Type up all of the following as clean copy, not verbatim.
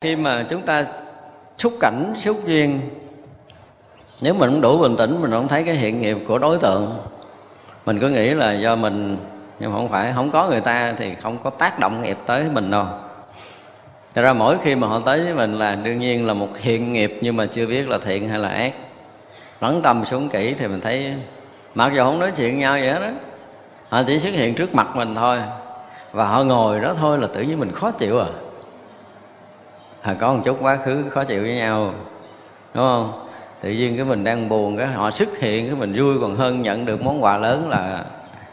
Khi mà chúng ta xúc cảnh, xúc duyên, nếu mình không đủ bình tĩnh, mình không thấy cái hiện nghiệp của đối tượng, mình cứ nghĩ là do mình, nhưng mà không phải, không có người ta thì không có tác động nghiệp tới mình đâu. Thật ra mỗi khi mà họ tới với mình là đương nhiên là một hiện nghiệp, nhưng mà chưa biết là thiện hay là ác. Lắng tâm xuống kỹ thì mình thấy, mặc dù không nói chuyện nhau vậy đó, họ chỉ xuất hiện trước mặt mình thôi, và họ ngồi đó thôi là tự nhiên mình khó chịu à. Có một chút quá khứ khó chịu với nhau, đúng không? Tự nhiên cái mình đang buồn, cái họ xuất hiện cái mình vui còn hơn nhận được món quà lớn là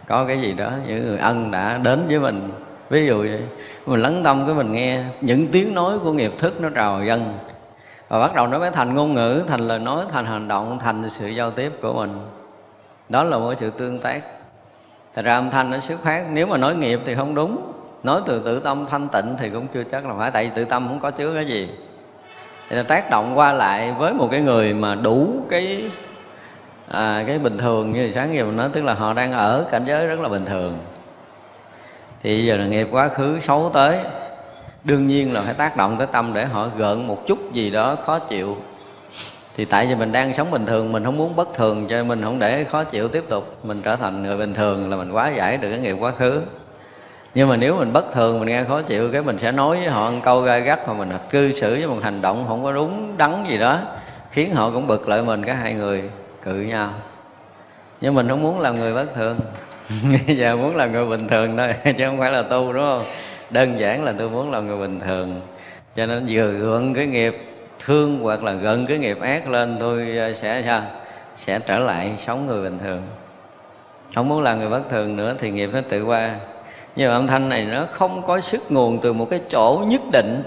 có cái gì đó, những người ân đã đến với mình. Ví dụ vậy, mình lắng tâm cái mình nghe những tiếng nói của nghiệp thức nó trào dâng, và bắt đầu nó mới thành ngôn ngữ, thành lời nói, thành hành động, thành sự giao tiếp của mình. Đó là một sự tương tác. Thật ra âm thanh nó xuất phát, nếu mà nói nghiệp thì không đúng. Nói từ tự tâm thanh tịnh thì cũng chưa chắc là phải, tại vì tự tâm không có chứa cái gì. Thì là tác động qua lại với một cái người mà đủ cái bình thường, như sáng giờ mình nói, tức là họ đang ở cảnh giới rất là bình thường. Thì giờ là nghiệp quá khứ xấu tới, đương nhiên là phải tác động tới tâm để họ gợn một chút gì đó khó chịu. Thì tại vì mình đang sống bình thường, mình không muốn bất thường, cho nên mình không để khó chịu tiếp tục. Mình trở thành người bình thường là mình quá giải được cái nghiệp quá khứ. Nhưng mà nếu mình bất thường, mình nghe khó chịu, cái mình sẽ nói với họ một câu gai gắt, mà mình cư xử với một hành động không có đúng đắn gì đó, khiến họ cũng bực lại mình, cả hai người cự nhau. Nhưng mình không muốn làm người bất thường, giờ muốn làm người bình thường thôi, chứ không phải là tu, đúng không? Đơn giản là tôi muốn làm người bình thường. Cho nên vừa gượng cái nghiệp thương hoặc là gượng cái nghiệp ác lên, tôi sẽ trở lại sống người bình thường. Không muốn làm người bất thường nữa thì nghiệp nó tự qua. Nhưng mà âm thanh này nó không có sức nguồn từ một cái chỗ nhất định.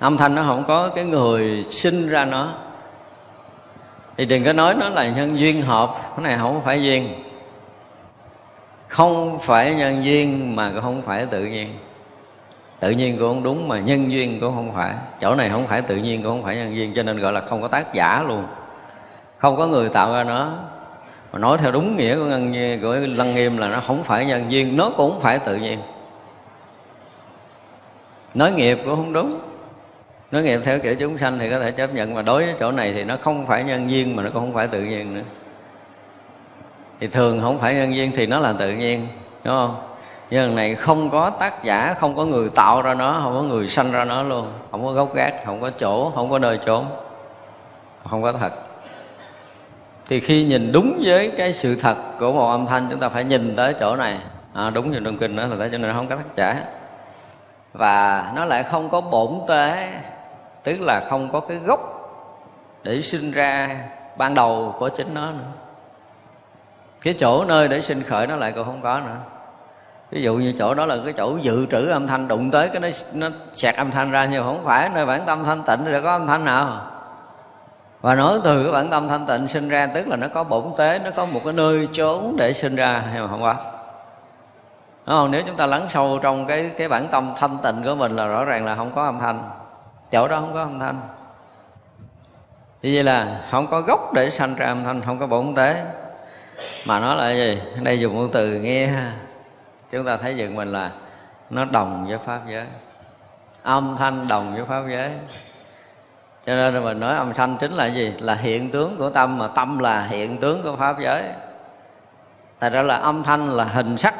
Âm thanh nó không có cái người sinh ra nó, thì đừng có nói nó là nhân duyên hợp. Cái này không phải duyên, không phải nhân duyên, mà cũng không phải tự nhiên. Tự nhiên cũng không đúng, mà nhân duyên cũng không phải. Chỗ này không phải tự nhiên cũng không phải nhân duyên, cho nên gọi là không có tác giả luôn, không có người tạo ra nó. Mà nói theo đúng nghĩa của Lăng Nghiêm là nó không phải nhân duyên, nó cũng không phải tự nhiên. Nói nghiệp cũng không đúng. Nói nghiệp theo kiểu chúng sanh thì có thể chấp nhận, mà đối với chỗ này thì nó không phải nhân duyên, mà nó cũng không phải tự nhiên nữa. Thì thường không phải nhân duyên thì nó là tự nhiên, đúng không? Nhưng lần này không có tác giả, không có người tạo ra nó, không có người sanh ra nó luôn. Không có gốc gác, không có chỗ, không có nơi trốn, không có thật. Thì khi nhìn đúng với cái sự thật của một âm thanh, chúng ta phải nhìn tới chỗ này. Đúng như trong kinh đó là tới chỗ này, nó không có tác giả. Và nó lại không có bổn tế, tức là không có cái gốc để sinh ra ban đầu của chính nó nữa. Cái chỗ nơi để sinh khởi nó lại còn không có nữa. Ví dụ như chỗ đó là cái chỗ dự trữ âm thanh, đụng tới cái nó sạc âm thanh ra, nhưng không phải nơi bản tâm thanh tịnh thì có âm thanh nào. Và nói từ cái bản tâm thanh tịnh sinh ra, tức là nó có bổn tế, nó có một cái nơi chốn để sinh ra, nhưng mà không có. Đúng không? Nếu chúng ta lắng sâu trong cái bản tâm thanh tịnh của mình là rõ ràng là không có âm thanh. Chỗ đó không có âm thanh. Vì vậy là không có gốc để sanh ra âm thanh, không có bổn tế. Mà nó là gì? Ở đây dùng ngôn từ nghe, chúng ta thấy dựng mình là nó đồng với pháp giới. Âm thanh đồng với pháp giới. Cho nên mình nói âm thanh chính là gì? Là hiện tướng của tâm, mà tâm là hiện tướng của pháp giới. Tại đó là âm thanh là hình sắc.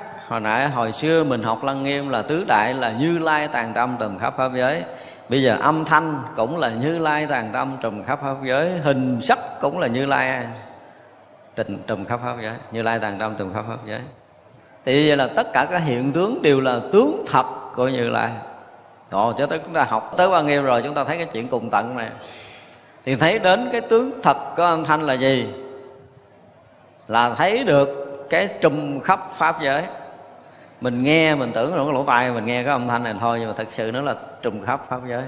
Hồi xưa mình học Lăng Nghiêm là tứ đại là Như Lai tàng tâm trùm khắp pháp giới. Bây giờ âm thanh cũng là Như Lai tàng tâm trùm khắp pháp giới. Hình sắc cũng là Như Lai trùm khắp pháp giới. Như Lai tàng tâm trùm khắp pháp giới. Thì vậy là tất cả các hiện tướng đều là tướng thật của Như Lai. Chứ chúng ta học tới Hoa Nghiêm rồi, chúng ta thấy cái chuyện cùng tận này thì thấy đến cái tướng thật của âm thanh là gì? Là thấy được cái trùm khắp pháp giới. Mình nghe, mình tưởng là cái lỗ tai mình nghe cái âm thanh này thôi, nhưng mà thật sự nó là trùm khắp pháp giới.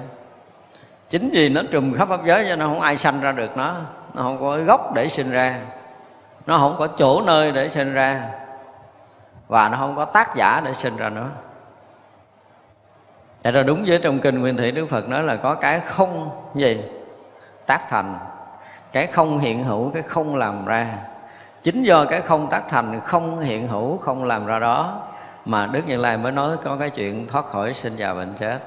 Chính vì nó trùm khắp pháp giới cho nên không ai sanh ra được nó. Nó không có gốc để sinh ra, nó không có chỗ nơi để sinh ra, và nó không có tác giả để sinh ra nữa. Tại ra đúng với trong kinh Nguyên Thủy Đức Phật nói là có cái không gì tác thành, cái không hiện hữu, cái không làm ra. Chính do cái không tác thành, không hiện hữu, không làm ra đó mà Đức Như Lai mới nói có cái chuyện thoát khỏi sinh già bệnh chết.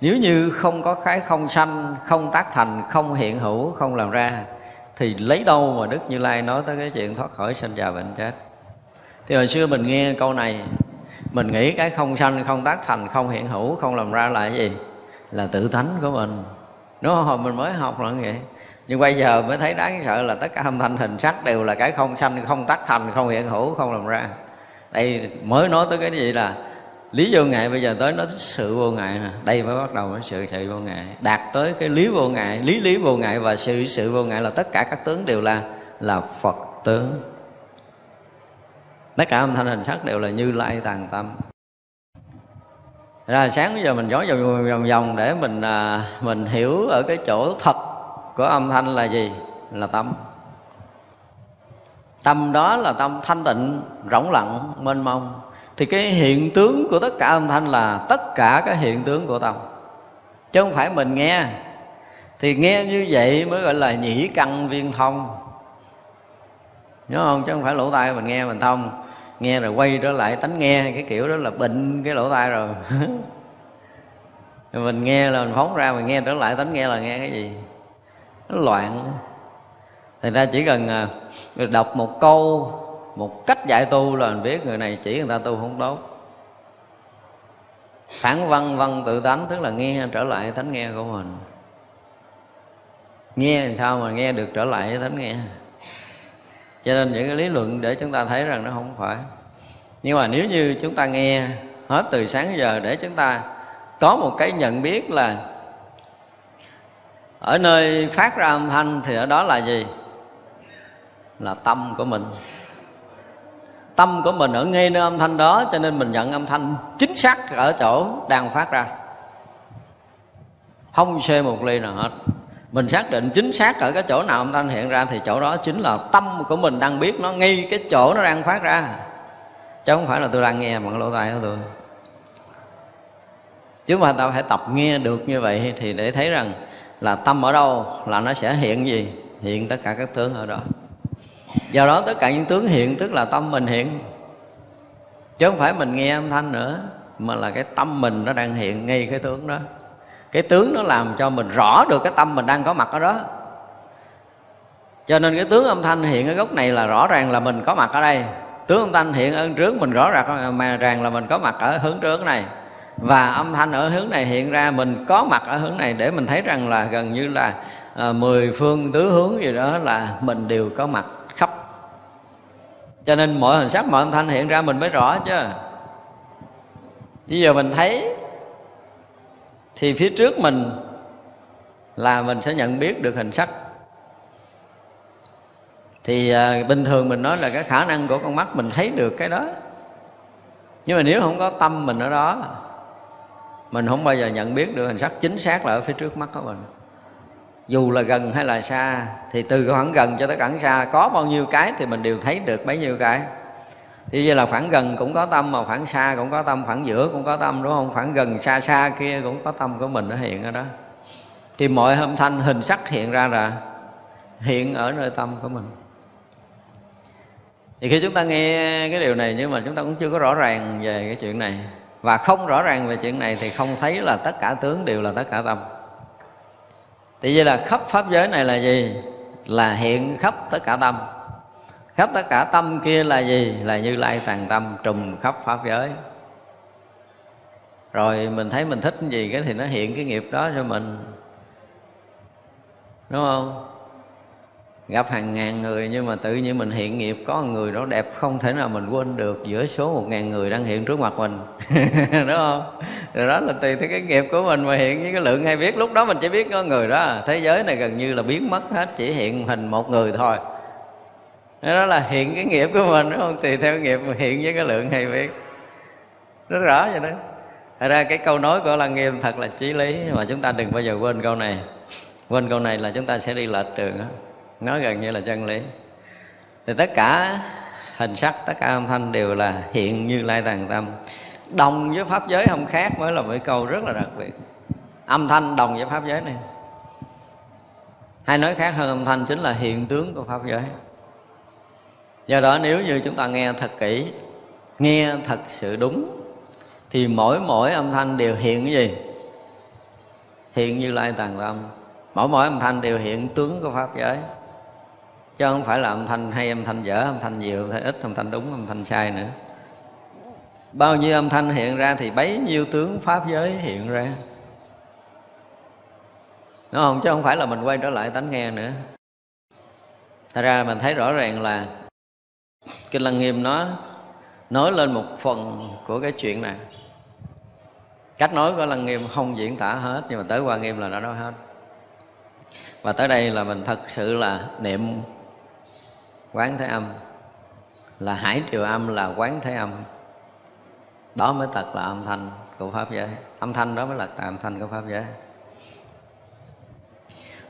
Nếu như không có cái không sanh, không tác thành, không hiện hữu, không làm ra, thì lấy đâu mà Đức Như Lai nói tới cái chuyện thoát khỏi sanh già bệnh chết. Thì hồi xưa mình nghe câu này, mình nghĩ cái không sanh, không tác thành, không hiện hữu, không làm ra là cái gì? Là tự tánh của mình. Đúng không? Hồi mình mới học là như vậy. Nhưng bây giờ mới thấy đáng sợ là tất cả âm thanh hình sắc đều là cái không sanh, không tác thành, không hiện hữu, không làm ra. Đây mới nói tới cái gì là lý vô ngại, bây giờ tới nói sự vô ngại nè. Đây mới bắt đầu nói sự vô ngại. Đạt tới cái lý vô ngại, lý vô ngại và sự vô ngại là tất cả các tướng đều là Phật tướng. Tất cả âm thanh hình sắc đều là Như Lai tàng tâm. Ra sáng bây giờ mình nói vòng để mình hiểu ở cái chỗ thật của âm thanh là gì? Là tâm. Tâm đó là tâm thanh tịnh, rỗng lặng, mênh mông. Thì cái hiện tướng của tất cả âm thanh là tất cả cái hiện tướng của tâm, chứ không phải mình nghe. Thì nghe như vậy mới gọi là nhĩ căn viên thông, nhớ không? Chứ không phải lỗ tai mình nghe mình thông. Nghe rồi quay trở lại tánh nghe, cái kiểu đó là bệnh cái lỗ tai rồi. Mình nghe là mình phóng ra, mình nghe trở lại tánh nghe là nghe cái gì? Nó loạn. Thành ra chỉ cần đọc một câu, một cách dạy tu là mình biết người này chỉ người ta tu không tốt. Phản văn văn tự tánh, tức là nghe trở lại tánh nghe của mình. Nghe làm sao mà nghe được trở lại tánh nghe? Cho nên những cái lý luận để chúng ta thấy rằng nó không phải. Nhưng mà nếu như chúng ta nghe hết từ sáng giờ để chúng ta có một cái nhận biết là ở nơi phát ra âm thanh thì ở đó là gì? Là tâm của mình. Tâm của mình ở ngay nơi âm thanh đó, cho nên mình nhận âm thanh chính xác ở chỗ đang phát ra, không xê một ly nào hết. Mình xác định chính xác ở cái chỗ nào âm thanh hiện ra thì chỗ đó chính là tâm của mình đang biết nó, ngay cái chỗ nó đang phát ra, chứ không phải là tôi đang nghe bằng lỗ tai của tôi. Chứ mà ta phải tập nghe được như vậy thì để thấy rằng là tâm ở đâu là nó sẽ hiện gì? Hiện tất cả các tướng ở đó. Do đó tất cả những tướng hiện tức là tâm mình hiện, chứ không phải mình nghe âm thanh nữa, mà là cái tâm mình nó đang hiện ngay cái tướng đó. Cái tướng nó làm cho mình rõ được cái tâm mình đang có mặt ở đó. Cho nên cái tướng âm thanh hiện ở góc này là rõ ràng là mình có mặt ở đây. Tướng âm thanh hiện ở hướng trước mình rõ ràng là mình có mặt ở hướng trước này. Và âm thanh ở hướng này hiện ra mình có mặt ở hướng này, để mình thấy rằng là gần như là 10 phương tứ hướng gì đó là mình đều có mặt khắp. Cho nên mọi hình sắc, mọi âm thanh hiện ra mình mới rõ chứ. Bây giờ mình thấy thì phía trước mình là mình sẽ nhận biết được hình sắc. Thì bình thường mình nói là cái khả năng của con mắt mình thấy được cái đó. Nhưng mà nếu không có tâm mình ở đó, mình không bao giờ nhận biết được hình sắc chính xác là ở phía trước mắt của mình. Dù là gần hay là xa, thì từ khoảng gần cho tới khoảng xa có bao nhiêu cái thì mình đều thấy được bấy nhiêu cái. Thì vậy là khoảng gần cũng có tâm, mà khoảng xa cũng có tâm, khoảng giữa cũng có tâm, đúng không? Khoảng gần xa xa kia cũng có tâm của mình nó hiện ở đó. Thì mọi âm thanh hình sắc hiện ra là hiện ở nơi tâm của mình. Thì khi chúng ta nghe cái điều này nhưng mà chúng ta cũng chưa có rõ ràng về cái chuyện này, và không rõ ràng về chuyện này thì không thấy là tất cả tướng đều là tất cả tâm. Thì vậy là khắp pháp giới này là gì? Là hiện khắp tất cả tâm. Khắp tất cả tâm kia là gì? Là Như Lai tàng tâm trùm khắp pháp giới. Rồi mình thấy mình thích cái gì cái thì nó hiện cái nghiệp đó cho mình, đúng không? Gặp hàng ngàn người nhưng mà tự nhiên mình hiện nghiệp có một người đó đẹp không thể nào mình quên được giữa số 1.000 người đang hiện trước mặt mình. Đúng không? Rồi đó là tùy theo cái nghiệp của mình mà hiện với cái lượng hay biết. Lúc đó mình chỉ biết có người đó, thế giới này gần như là biến mất hết, chỉ hiện hình một người thôi. Đó là hiện cái nghiệp của mình, đúng không? Tùy theo cái nghiệp hiện với cái lượng hay biết. Rất rõ vậy đó. Thật ra cái câu nói của Lăng Nghiêm thật là chí lý, mà chúng ta đừng bao giờ quên câu này. Quên câu này là chúng ta sẽ đi lệch trường đó. Nói gần như là chân lý. Thì tất cả hình sắc, tất cả âm thanh đều là hiện Như Lai tàng tâm. Đồng với pháp giới không khác mới là một câu rất là đặc biệt. Âm thanh đồng với pháp giới này. Hay nói khác hơn, âm thanh chính là hiện tướng của pháp giới. Do đó nếu như chúng ta nghe thật kỹ, nghe thật sự đúng, thì mỗi âm thanh đều hiện cái gì? hiện Như Lai Tàng Tâm. Mỗi âm thanh đều hiện tướng của pháp giới, chứ không phải là âm thanh hay âm thanh dở, âm thanh nhiều, âm thanh ít, âm thanh đúng, âm thanh sai nữa. Bao nhiêu âm thanh hiện ra thì bấy nhiêu tướng pháp giới hiện ra, đúng không? Chứ không phải là mình quay trở lại tánh nghe nữa. Thật ra mình thấy rõ ràng là Kinh Lăng Nghiêm nó nói lên một phần của cái chuyện này. Cách nói của Lăng Nghiêm không diễn tả hết, nhưng mà tới Hoa Nghiêm là đã nói hết. Và tới đây là mình thật sự là niệm Quán Thế Âm, là hải triều âm, là Quán Thế Âm. Đó mới thật là âm thanh của pháp giới, âm thanh đó mới là âm thanh của pháp giới.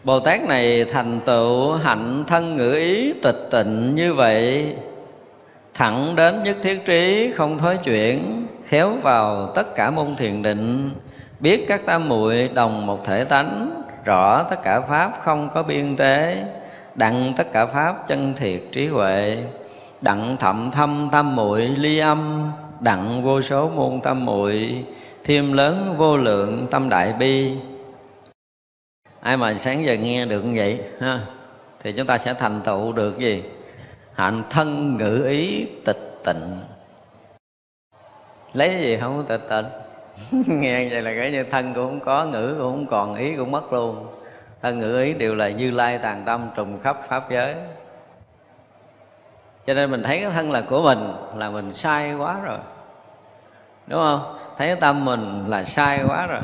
Bồ Tát này thành tựu hạnh thân ngữ ý tịch tịnh như vậy, thẳng đến nhất thiết trí không thối chuyển, khéo vào tất cả môn thiền định, biết các tam muội đồng một thể tánh, rõ tất cả pháp không có biên tế, đặng tất cả pháp chân thiệt trí huệ, đặng thậm thâm tam muội ly âm, đặng vô số môn tam muội thiêm lớn vô lượng tâm đại bi. Ai mà sáng giờ nghe được như vậy ha, thì chúng ta sẽ thành tựu được gì? Hạnh thân ngữ ý tịch tịnh. Lấy cái gì không có tịch tịnh? Nghe vậy là cái như thân cũng không có, ngữ cũng không còn, ý cũng mất luôn. Thân ngữ ý đều là Như Lai Tàng Tâm trùng khắp pháp giới. Cho nên mình thấy cái thân là của mình là mình sai quá rồi, đúng không? Thấy cái tâm mình là sai quá rồi.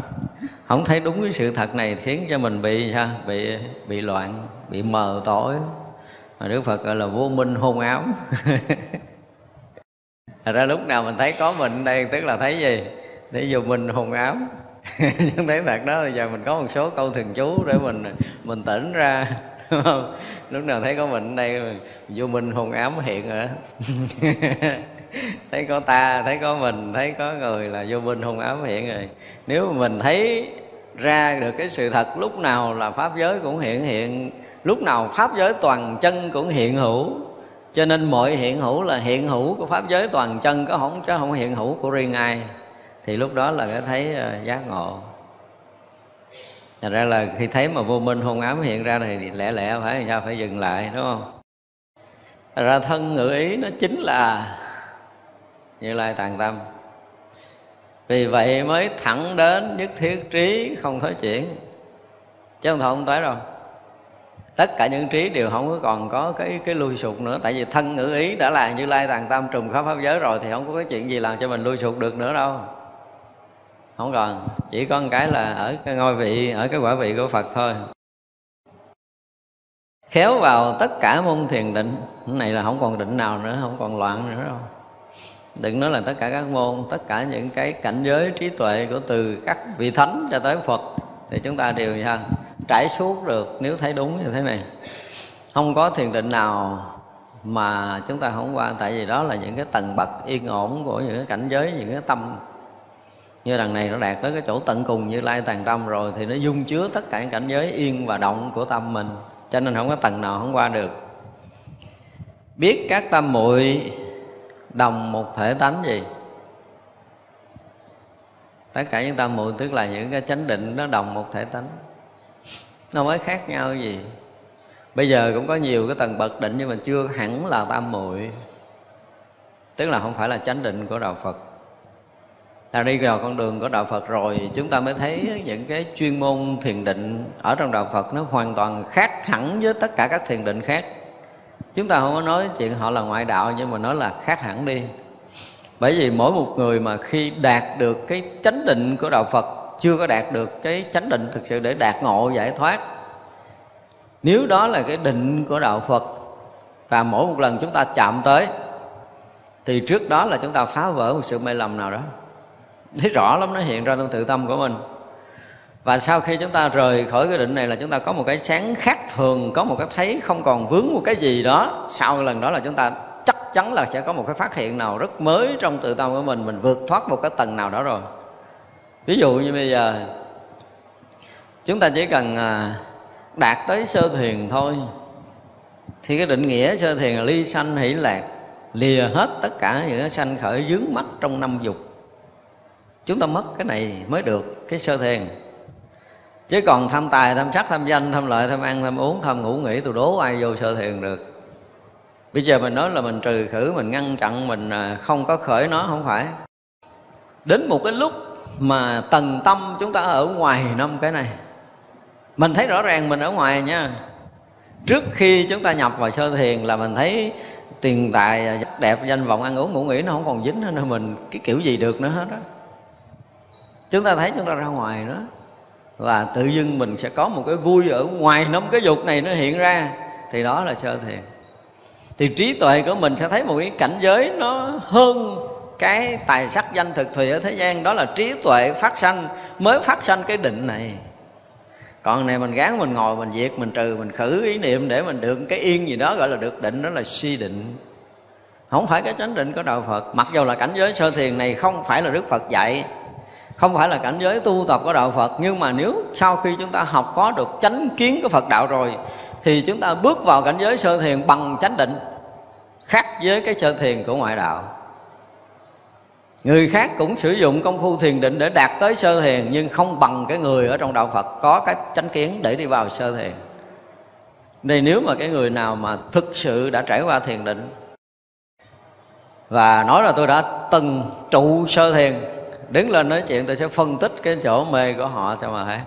Không thấy đúng cái sự thật này khiến cho mình bị sao? Bị loạn, bị mờ tối. Mà Đức Phật gọi là vô minh hôn ám. Thật ra lúc nào mình thấy có mình đây tức là thấy gì? Để vô minh hôn ám. Nhưng thấy thật đó, bây giờ mình có một số câu thường chú để mình tỉnh ra, đúng không? Lúc nào thấy có mình đây vô minh hôn ám hiện rồi đó. Thấy có ta, thấy có mình, thấy có người là vô minh hôn ám hiện rồi. Nếu mà mình thấy ra được cái sự thật, lúc nào là pháp giới cũng hiện, lúc nào pháp giới toàn chân cũng hiện hữu. Cho nên mọi hiện hữu là hiện hữu của pháp giới toàn chân, có không chứ không hiện hữu của riêng ai. Thì lúc đó là cái thấy giác ngộ. Thành ra là khi thấy mà vô minh hôn ám hiện ra thì lẽ phải làm sao? Phải dừng lại, đúng không? Thành ra thân ngữ ý nó chính là Như Lai Tàng Tâm. Vì vậy mới thẳng đến nhất thiết trí không thối chuyển, chứ không thôi không tới đâu. Tất cả những trí đều không còn có cái lui sụt nữa. Tại vì thân ngữ ý đã là Như Lai Tàng Tâm trùm khắp pháp giới rồi, thì không có cái chuyện gì làm cho mình lui sụt được nữa đâu. Không còn, chỉ có một cái là ở cái ngôi vị, ở cái quả vị của Phật thôi. Khéo vào tất cả môn thiền định. Cái này là không còn định nào nữa, không còn loạn nữa đâu. Đừng nói là tất cả các môn, tất cả những cái cảnh giới trí tuệ của từ các vị thánh cho tới Phật, thì chúng ta đều như trải suốt được nếu thấy đúng như thế này. Không có thiền định nào mà chúng ta không qua. Tại vì đó là những cái tầng bậc yên ổn của những cái cảnh giới, những cái tâm. Như đằng này nó đạt tới cái chỗ tận cùng Như Lai Tàng Tâm rồi, thì nó dung chứa tất cả những cảnh giới yên và động của tâm mình. Cho nên không có tầng nào không qua được. Biết các tam muội đồng một thể tánh gì? Tất cả những tam muội tức là những cái chánh định nó đồng một thể tánh, nó mới khác nhau gì. Bây giờ cũng có nhiều cái tầng bậc định nhưng mà chưa hẳn là tam muội, tức là không phải là chánh định của đạo Phật. Ta đi vào con đường của đạo Phật rồi, chúng ta mới thấy những cái chuyên môn thiền định ở trong đạo Phật nó hoàn toàn khác hẳn với tất cả các thiền định khác. Chúng ta không có nói chuyện họ là ngoại đạo, nhưng mà nói là khác hẳn đi. Bởi vì mỗi một người mà khi đạt được cái chánh định của đạo Phật, chưa có đạt được cái chánh định thực sự để đạt ngộ giải thoát, nếu đó là cái định của đạo Phật và mỗi một lần chúng ta chạm tới, thì trước đó là chúng ta phá vỡ một sự mê lầm nào đó. Thấy rõ lắm, nó hiện ra trong tự tâm của mình. Và sau khi chúng ta rời khỏi cái định này là chúng ta có một cái sáng khác thường, có một cái thấy không còn vướng một cái gì đó. Sau lần đó là chúng ta chắc chắn là sẽ có một cái phát hiện nào rất mới trong tự tâm của mình. Mình vượt thoát một cái tầng nào đó rồi. Ví dụ như bây giờ chúng ta chỉ cần đạt tới sơ thiền thôi, thì cái định nghĩa sơ thiền là ly sanh hỷ lạc, lìa hết tất cả những sanh khởi vướng mắc trong năm dục. Chúng ta mất cái này mới được cái sơ thiền. Chứ còn tham tài, tham sắc, tham danh, tham lợi, tham ăn, tham uống, tham ngủ nghỉ, tôi đố ai vô sơ thiền được. Bây giờ mình nói là mình trừ khử, mình ngăn chặn, mình không có khởi nó, không phải. Đến một cái lúc mà tầng tâm chúng ta ở ngoài năm cái này, mình thấy rõ ràng mình ở ngoài nha. Trước khi chúng ta nhập vào sơ thiền là mình thấy tiền tài, đẹp, danh vọng, ăn uống, ngủ nghỉ nó không còn dính nữa, mình cái kiểu gì được nữa hết đó. Chúng ta thấy chúng ta ra ngoài đó, và tự dưng mình sẽ có một cái vui ở ngoài năm cái dục này nó hiện ra, thì đó là sơ thiền. Thì trí tuệ của mình sẽ thấy một cái cảnh giới nó hơn cái tài sắc danh thực thùy ở thế gian. Đó là trí tuệ phát sanh, mới phát sanh cái định này. Còn này mình gán, mình ngồi, mình diệt, mình trừ, mình khử ý niệm để mình được cái yên gì đó, gọi là được định, đó là si định. Không phải cái chánh định của đạo Phật. Mặc dù là cảnh giới sơ thiền này không phải là Đức Phật dạy, không phải là cảnh giới tu tập của đạo Phật, nhưng mà nếu sau khi chúng ta học có được chánh kiến của Phật đạo rồi, thì chúng ta bước vào cảnh giới sơ thiền bằng chánh định, khác với cái sơ thiền của ngoại đạo. Người khác cũng sử dụng công phu thiền định để đạt tới sơ thiền, nhưng không bằng cái người ở trong đạo Phật có cái chánh kiến để đi vào sơ thiền. Đây, nếu mà cái người nào mà thực sự đã trải qua thiền định và nói là tôi đã từng trụ sơ thiền, đứng lên nói chuyện tôi sẽ phân tích cái chỗ mê của họ cho mà thấy.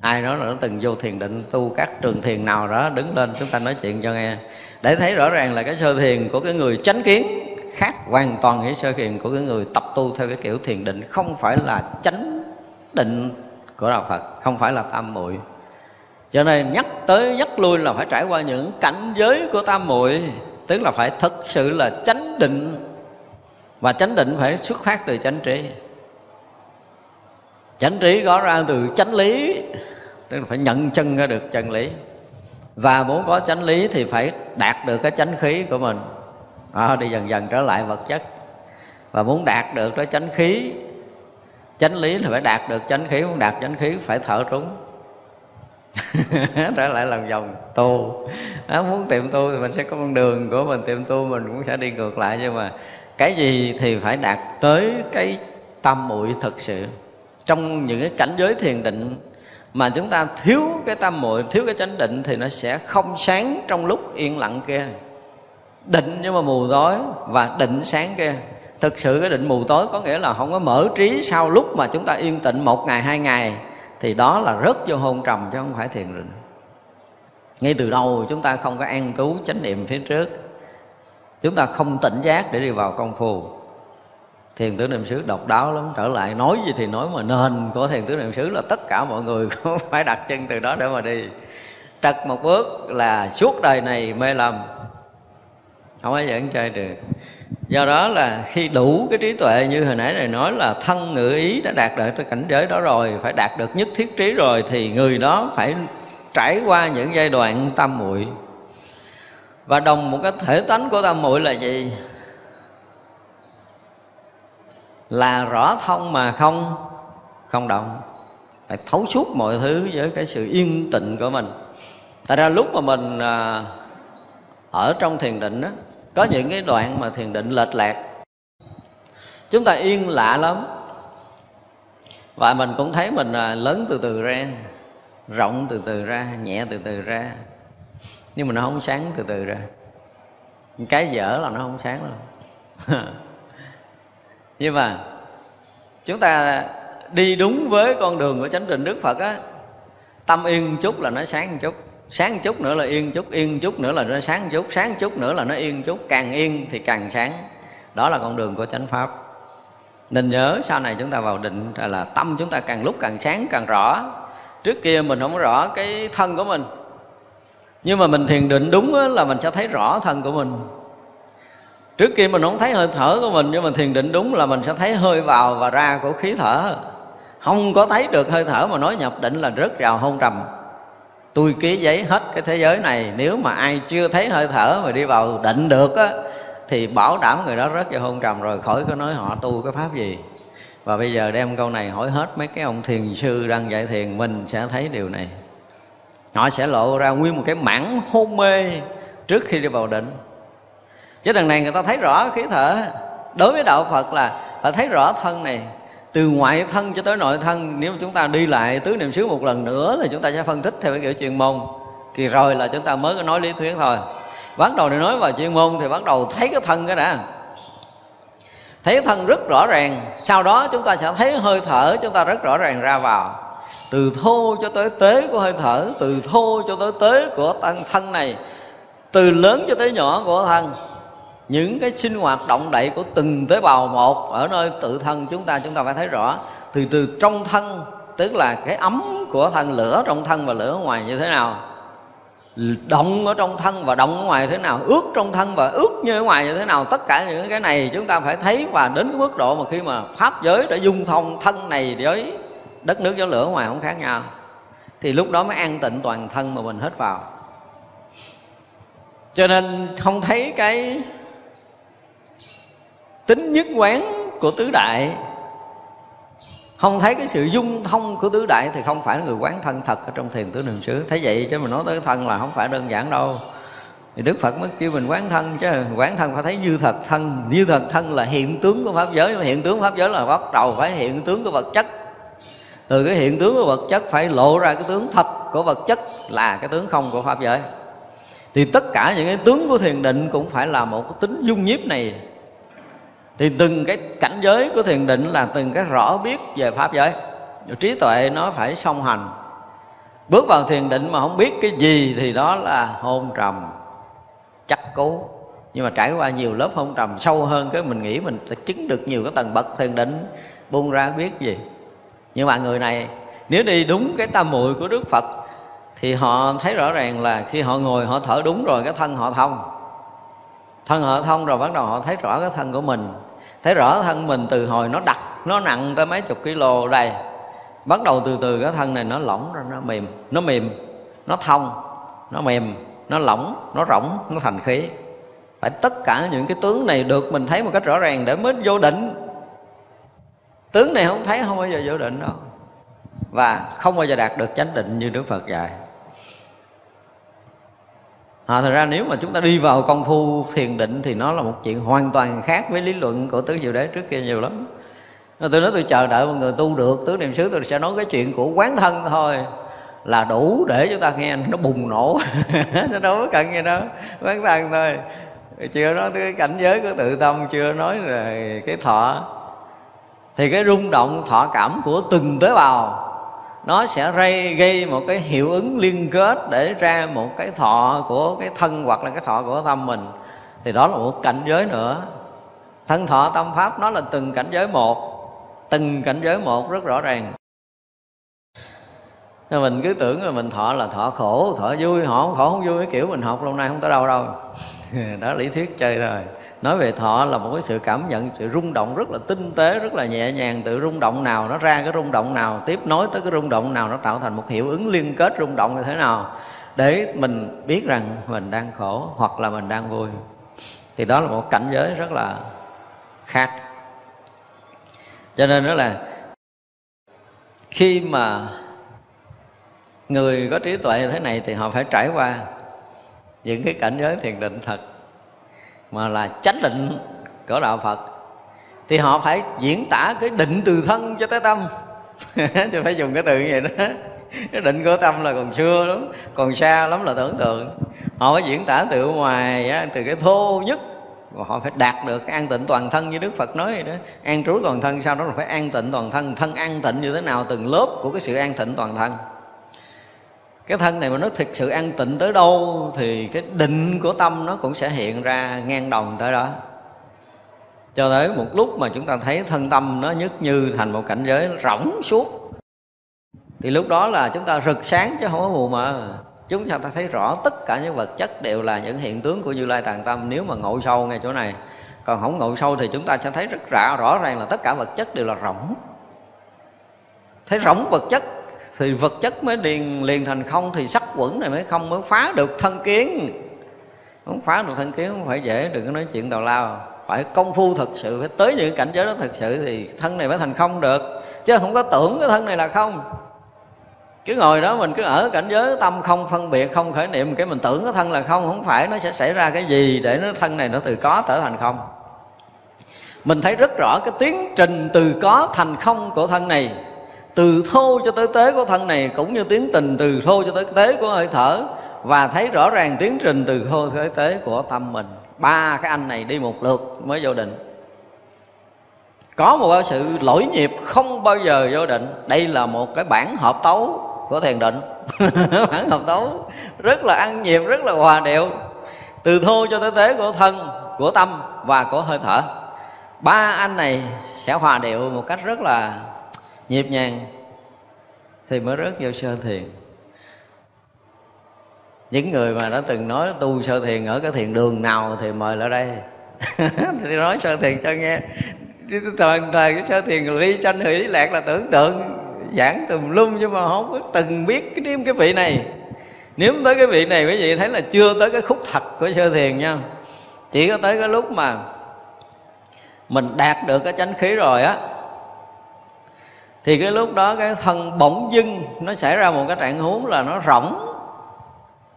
Ai nói là nó từng vô thiền định, tu các trường thiền nào đó, đứng lên chúng ta nói chuyện cho nghe, để thấy rõ ràng là cái sơ thiền của cái người chánh kiến khác hoàn toàn với sơ thiền của cái người tập tu theo cái kiểu thiền định, không phải là chánh định của đạo Phật, không phải là tam muội. Cho nên nhắc tới nhắc lui là phải trải qua những cảnh giới của tam muội, tức là phải thực sự là chánh định, và chánh định phải xuất phát từ chánh trí. Chánh trí có ra từ chánh lý, tức là phải nhận chân ra được chân lý. Và muốn có chánh lý thì phải đạt được cái chánh khí của mình, đi dần dần trở lại vật chất. Và muốn đạt được cái chánh khí, chánh lý thì phải đạt được chánh khí. Muốn đạt chánh khí phải thở trúng trở lại làm vòng tu. Muốn tìm tu thì mình sẽ có con đường của mình tìm tu, mình cũng sẽ đi ngược lại. Nhưng mà cái gì thì phải đạt tới cái tam muội thật sự. Trong những cái cảnh giới thiền định mà chúng ta thiếu cái tam muội, thiếu cái chánh định, thì nó sẽ không sáng trong lúc yên lặng kia. Định nhưng mà mù tối, và định sáng kia. Thực sự cái định mù tối có nghĩa là không có mở trí sau lúc mà chúng ta yên tịnh một ngày, hai ngày, thì đó là rớt vô hôn trầm chứ không phải thiền định. Ngay từ đầu chúng ta không có an trú chánh niệm phía trước, chúng ta không tỉnh giác để đi vào công phu. Thiền Tứ Niệm xứ độc đáo lắm, trở lại nói gì thì nói, mà nền của Thiền Tứ Niệm xứ là tất cả mọi người cũng phải đặt chân từ đó để mà đi. Trật một bước là suốt đời này mê lầm, không ai dẫn chơi được. Do đó là khi đủ cái trí tuệ như hồi nãy này nói là thân ngữ ý đã đạt được cái cảnh giới đó rồi, phải đạt được nhất thiết trí rồi, thì người đó phải trải qua những giai đoạn tam muội. Và đồng một cái thể tánh của tam muội là gì? Là rõ thông mà không động, phải thấu suốt mọi thứ với cái sự yên tịnh của mình. Tại ra lúc mà mình ở trong thiền định đó, có những cái đoạn mà thiền định lệch lạc, chúng ta yên lạ lắm. Và mình cũng thấy mình lớn từ từ ra, rộng từ từ ra, nhẹ từ từ ra, nhưng mà nó không sáng từ từ ra. Cái dở là nó không sáng đâu Nhưng mà chúng ta đi đúng với con đường của chánh định Đức Phật á, tâm yên một chút là nó sáng một chút, sáng một chút nữa là yên một chút, yên một chút nữa là nó sáng một chút, sáng một chút nữa là nó yên một chút, càng yên thì càng sáng. Đó là con đường của chánh pháp. Nên nhớ sau này chúng ta vào định là tâm chúng ta càng lúc càng sáng, càng rõ. Trước kia mình không rõ cái thân của mình, nhưng mà mình thiền định đúng là mình sẽ thấy rõ thân của mình. Trước kia mình không thấy hơi thở của mình, nhưng mà thiền định đúng là mình sẽ thấy hơi vào và ra của khí thở. Không có thấy được hơi thở mà nói nhập định là rớt vào hôn trầm. Tôi ký giấy hết cái thế giới này, nếu mà ai chưa thấy hơi thở mà đi vào định được á, thì bảo đảm người đó rớt vào hôn trầm rồi, khỏi có nói họ tu cái pháp gì. Và bây giờ đem câu này hỏi hết mấy cái ông thiền sư đang dạy thiền, mình sẽ thấy điều này. Họ sẽ lộ ra nguyên một cái mảng hôn mê trước khi đi vào định. Chứ đằng này người ta thấy rõ khí thở. Đối với đạo Phật là phải thấy rõ thân này. từ ngoại thân cho tới nội thân. Nếu mà chúng ta đi lại tứ niệm xứ một lần nữa thì chúng ta sẽ phân tích theo cái kiểu chuyên môn, thì rồi là chúng ta mới có nói lý thuyết thôi. Bắt đầu để nói vào chuyên môn thì bắt đầu thấy cái thân cái đã, thấy cái thân rất rõ ràng. Sau đó chúng ta sẽ thấy hơi thở chúng ta rất rõ ràng ra vào, từ thô cho tới tế của hơi thở, từ thô cho tới tế của thân này, từ lớn cho tới nhỏ của thân, những cái sinh hoạt động đậy của từng tế bào một ở nơi tự thân chúng ta phải thấy rõ. Từ trong thân, tức là cái ấm của thân, lửa trong thân và lửa ngoài như thế nào, động ở trong thân và động ở ngoài thế nào, ướt trong thân và ướt như ở ngoài như thế nào. Tất cả những cái này chúng ta phải thấy, và đến cái mức độ mà khi mà pháp giới đã dung thông thân này với đất nước gió lửa ngoài không khác nhau, thì lúc đó mới an tịnh toàn thân mà mình hết vào. Cho nên không thấy cái tính nhất quán của tứ đại, không thấy cái sự dung thông của tứ đại thì không phải là người quán thân thật ở trong thiền tứ niệm xứ. Thấy vậy chứ mình nói tới thân là không phải đơn giản đâu. Thì Đức Phật mới kêu mình quán thân chứ. Quán thân phải thấy như thật thân. Như thật thân là hiện tướng của pháp giới. Hiện tướng pháp giới là bắt đầu phải hiện tướng của vật chất. Từ cái hiện tướng của vật chất phải lộ ra cái tướng thật của vật chất là cái tướng không của pháp giới. Thì tất cả những cái tướng của thiền định cũng phải là một cái tính dung nhiếp này. Thì từng cái cảnh giới của thiền định là từng cái rõ biết về pháp giới. Trí tuệ nó phải song hành. Bước vào thiền định mà không biết cái gì thì đó là hôn trầm, chắc cú. Nhưng mà trải qua nhiều lớp hôn trầm sâu hơn, cái mình nghĩ mình đã chứng được nhiều cái tầng bậc thiền định, buông ra biết gì. Nhưng mà người này nếu đi đúng cái tam muội của Đức Phật thì họ thấy rõ ràng là khi họ ngồi họ thở đúng rồi, cái thân họ thông. Thân họ thông rồi bắt đầu họ thấy rõ cái thân của mình. Thấy rõ thân mình từ hồi nó đặc, nó nặng tới mấy chục kg đây. Bắt đầu từ từ cái thân này nó lỏng ra, nó mềm. Nó mềm, nó thông, nó mềm, nó lỏng, nó rỗng, nó thành khí. Phải tất cả những cái tướng này được mình thấy một cách rõ ràng để mới vô định. Tướng này không thấy không bao giờ vô định đâu. Và không bao giờ đạt được chánh định như Đức Phật dạy. Thật ra nếu mà chúng ta đi vào công phu thiền định thì nó là một chuyện hoàn toàn khác với lý luận của Tứ Diệu Đế trước kia nhiều lắm. Tôi nói tôi chờ đợi mọi người tu được tứ niệm xứ, tôi sẽ nói cái chuyện của quán thân thôi là đủ để chúng ta nghe nó bùng nổ. Nó đâu có cần gì đâu, quán thân thôi. Chưa nói tới cái cảnh giới của tự tâm, chưa nói rồi cái thọ. Thì cái rung động thọ cảm của từng tế bào nó sẽ gây một cái hiệu ứng liên kết để ra một cái thọ của cái thân hoặc là cái thọ của tâm mình. Thì đó là một cảnh giới nữa. Thân thọ tâm pháp nó là từng cảnh giới một. Từng cảnh giới một rất rõ ràng. Nên mình cứ tưởng là mình thọ là thọ khổ, thọ vui, họ khổ không vui. Cái kiểu mình học lâu nay không tới đâu đâu. Đó lý thuyết chơi thôi. Nói về thọ là một cái sự cảm nhận, sự rung động rất là tinh tế, rất là nhẹ nhàng. Từ rung động nào nó ra cái rung động nào, tiếp nối tới cái rung động nào, nó tạo thành một hiệu ứng liên kết rung động như thế nào để mình biết rằng mình đang khổ hoặc là mình đang vui. Thì đó là một cảnh giới rất là khác. Cho nên đó là khi mà người có trí tuệ như thế này thì họ phải trải qua những cái cảnh giới thiền định thật mà là chánh định của đạo Phật, thì họ phải diễn tả cái định từ thân cho tới tâm. Chứ phải dùng cái từ như vậy đó. Cái định của tâm là còn chưa lắm, còn xa lắm là tưởng tượng. Họ phải diễn tả từ ngoài, từ cái thô nhất, và họ phải đạt được an tịnh toàn thân như Đức Phật nói vậy đó. An trú toàn thân, sau đó là phải an tịnh toàn thân. Thân an tịnh như thế nào, từng lớp của cái sự an tịnh toàn thân. Cái thân này mà nó thực sự an tịnh tới đâu thì cái định của tâm nó cũng sẽ hiện ra ngang đồng tới đó. Cho tới một lúc mà chúng ta thấy thân tâm nó nhất như thành một cảnh giới rỗng suốt, thì lúc đó là chúng ta rực sáng chứ không có mù mờ. Chúng ta thấy rõ tất cả những vật chất đều là những hiện tướng của Như Lai Tàng Tâm nếu mà ngộ sâu ngay chỗ này. Còn không ngộ sâu thì chúng ta sẽ thấy rất rõ ràng là tất cả vật chất đều là rỗng. Thấy rỗng vật chất thì vật chất mới liền thành không, thì sắc quẩn này mới không, mới phá được thân kiến. Muốn phá được thân kiến không phải dễ, đừng có nói chuyện tào lao. Phải công phu thực sự, phải tới những cảnh giới đó thực sự thì thân này mới thành không được. Chứ không có tưởng cái thân này là không. Cứ ngồi đó mình cứ ở cảnh giới tâm không phân biệt, không khởi niệm, cái mình tưởng cái thân là không. Không phải, nó sẽ xảy ra cái gì để nó thân này nó từ có trở thành không. Mình thấy rất rõ cái tiến trình từ có thành không của thân này, từ thô cho tới tế của thân này, cũng như tiến trình từ thô cho tới tế của hơi thở, và thấy rõ ràng tiến trình từ thô tới tế của tâm mình. Ba cái anh này đi một lượt mới vô định. Có một sự lỗi nhịp không bao giờ vô định. Đây là một cái bản hợp tấu của thiền định. Bản hợp tấu rất là ăn nhịp, rất là hòa điệu, từ thô cho tới tế của thân, của tâm và của hơi thở. Ba anh này sẽ hòa điệu một cách rất là nhịp nhàng thì mới rớt vô sơ thiền. Những người mà đã từng nói tu sơ thiền ở cái thiền đường nào thì mời lại đây. Thì nói sơ thiền cho nghe. Thời cái sơ thiền ly tranh hỷ lạc là tưởng tượng giảng tùm lum, nhưng mà không có từng biết cái vị này. Nếu tới cái vị này quý vị thấy là chưa tới cái khúc thật của sơ thiền nha. Chỉ có tới cái lúc mà mình đạt được cái chánh khí rồi á, thì cái lúc đó cái thân bỗng dưng nó xảy ra một cái trạng huống là nó rỗng.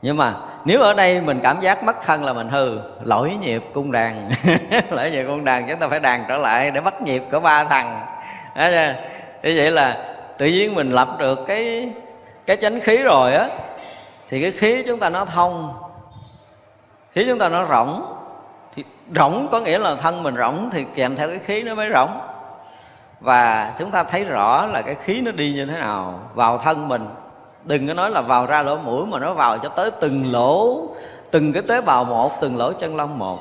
Nhưng mà nếu ở đây mình cảm giác mất thân là mình hư, lỗi nhịp cung đàn. Lỗi nhịp cung đàn chúng ta phải đàn trở lại để bắt nhịp của ba thằng. Thế vậy là tự nhiên mình lập được cái chánh khí rồi á, thì cái khí chúng ta nó thông, khí chúng ta nó rỗng. Thì rỗng có nghĩa là thân mình rỗng thì kèm theo cái khí nó mới rỗng. Và chúng ta thấy rõ là cái khí nó đi như thế nào vào thân mình. Đừng có nói là vào ra lỗ mũi, mà nó vào cho tới từng lỗ, từng cái tế bào một, từng lỗ chân lông một.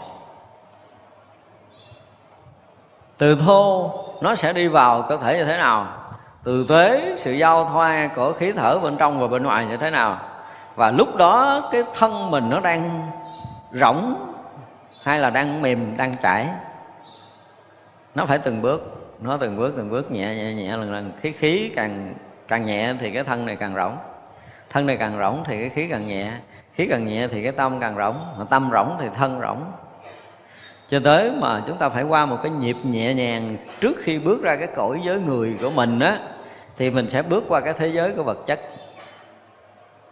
Từ thô nó sẽ đi vào cơ thể như thế nào, từ tế sự giao thoa của khí thở bên trong và bên ngoài như thế nào. Và lúc đó cái thân mình nó đang rỗng hay là đang mềm, đang chảy. Nó phải từng bước, nó từng bước nhẹ lần khí càng nhẹ thì cái thân này càng rỗng, thân này càng rỗng thì cái khí càng nhẹ thì cái tâm càng rỗng, mà tâm rỗng thì thân rỗng. Cho tới mà chúng ta phải qua một cái nhịp nhẹ nhàng trước khi bước ra cái cõi giới người của mình á, thì mình sẽ bước qua cái thế giới của vật chất.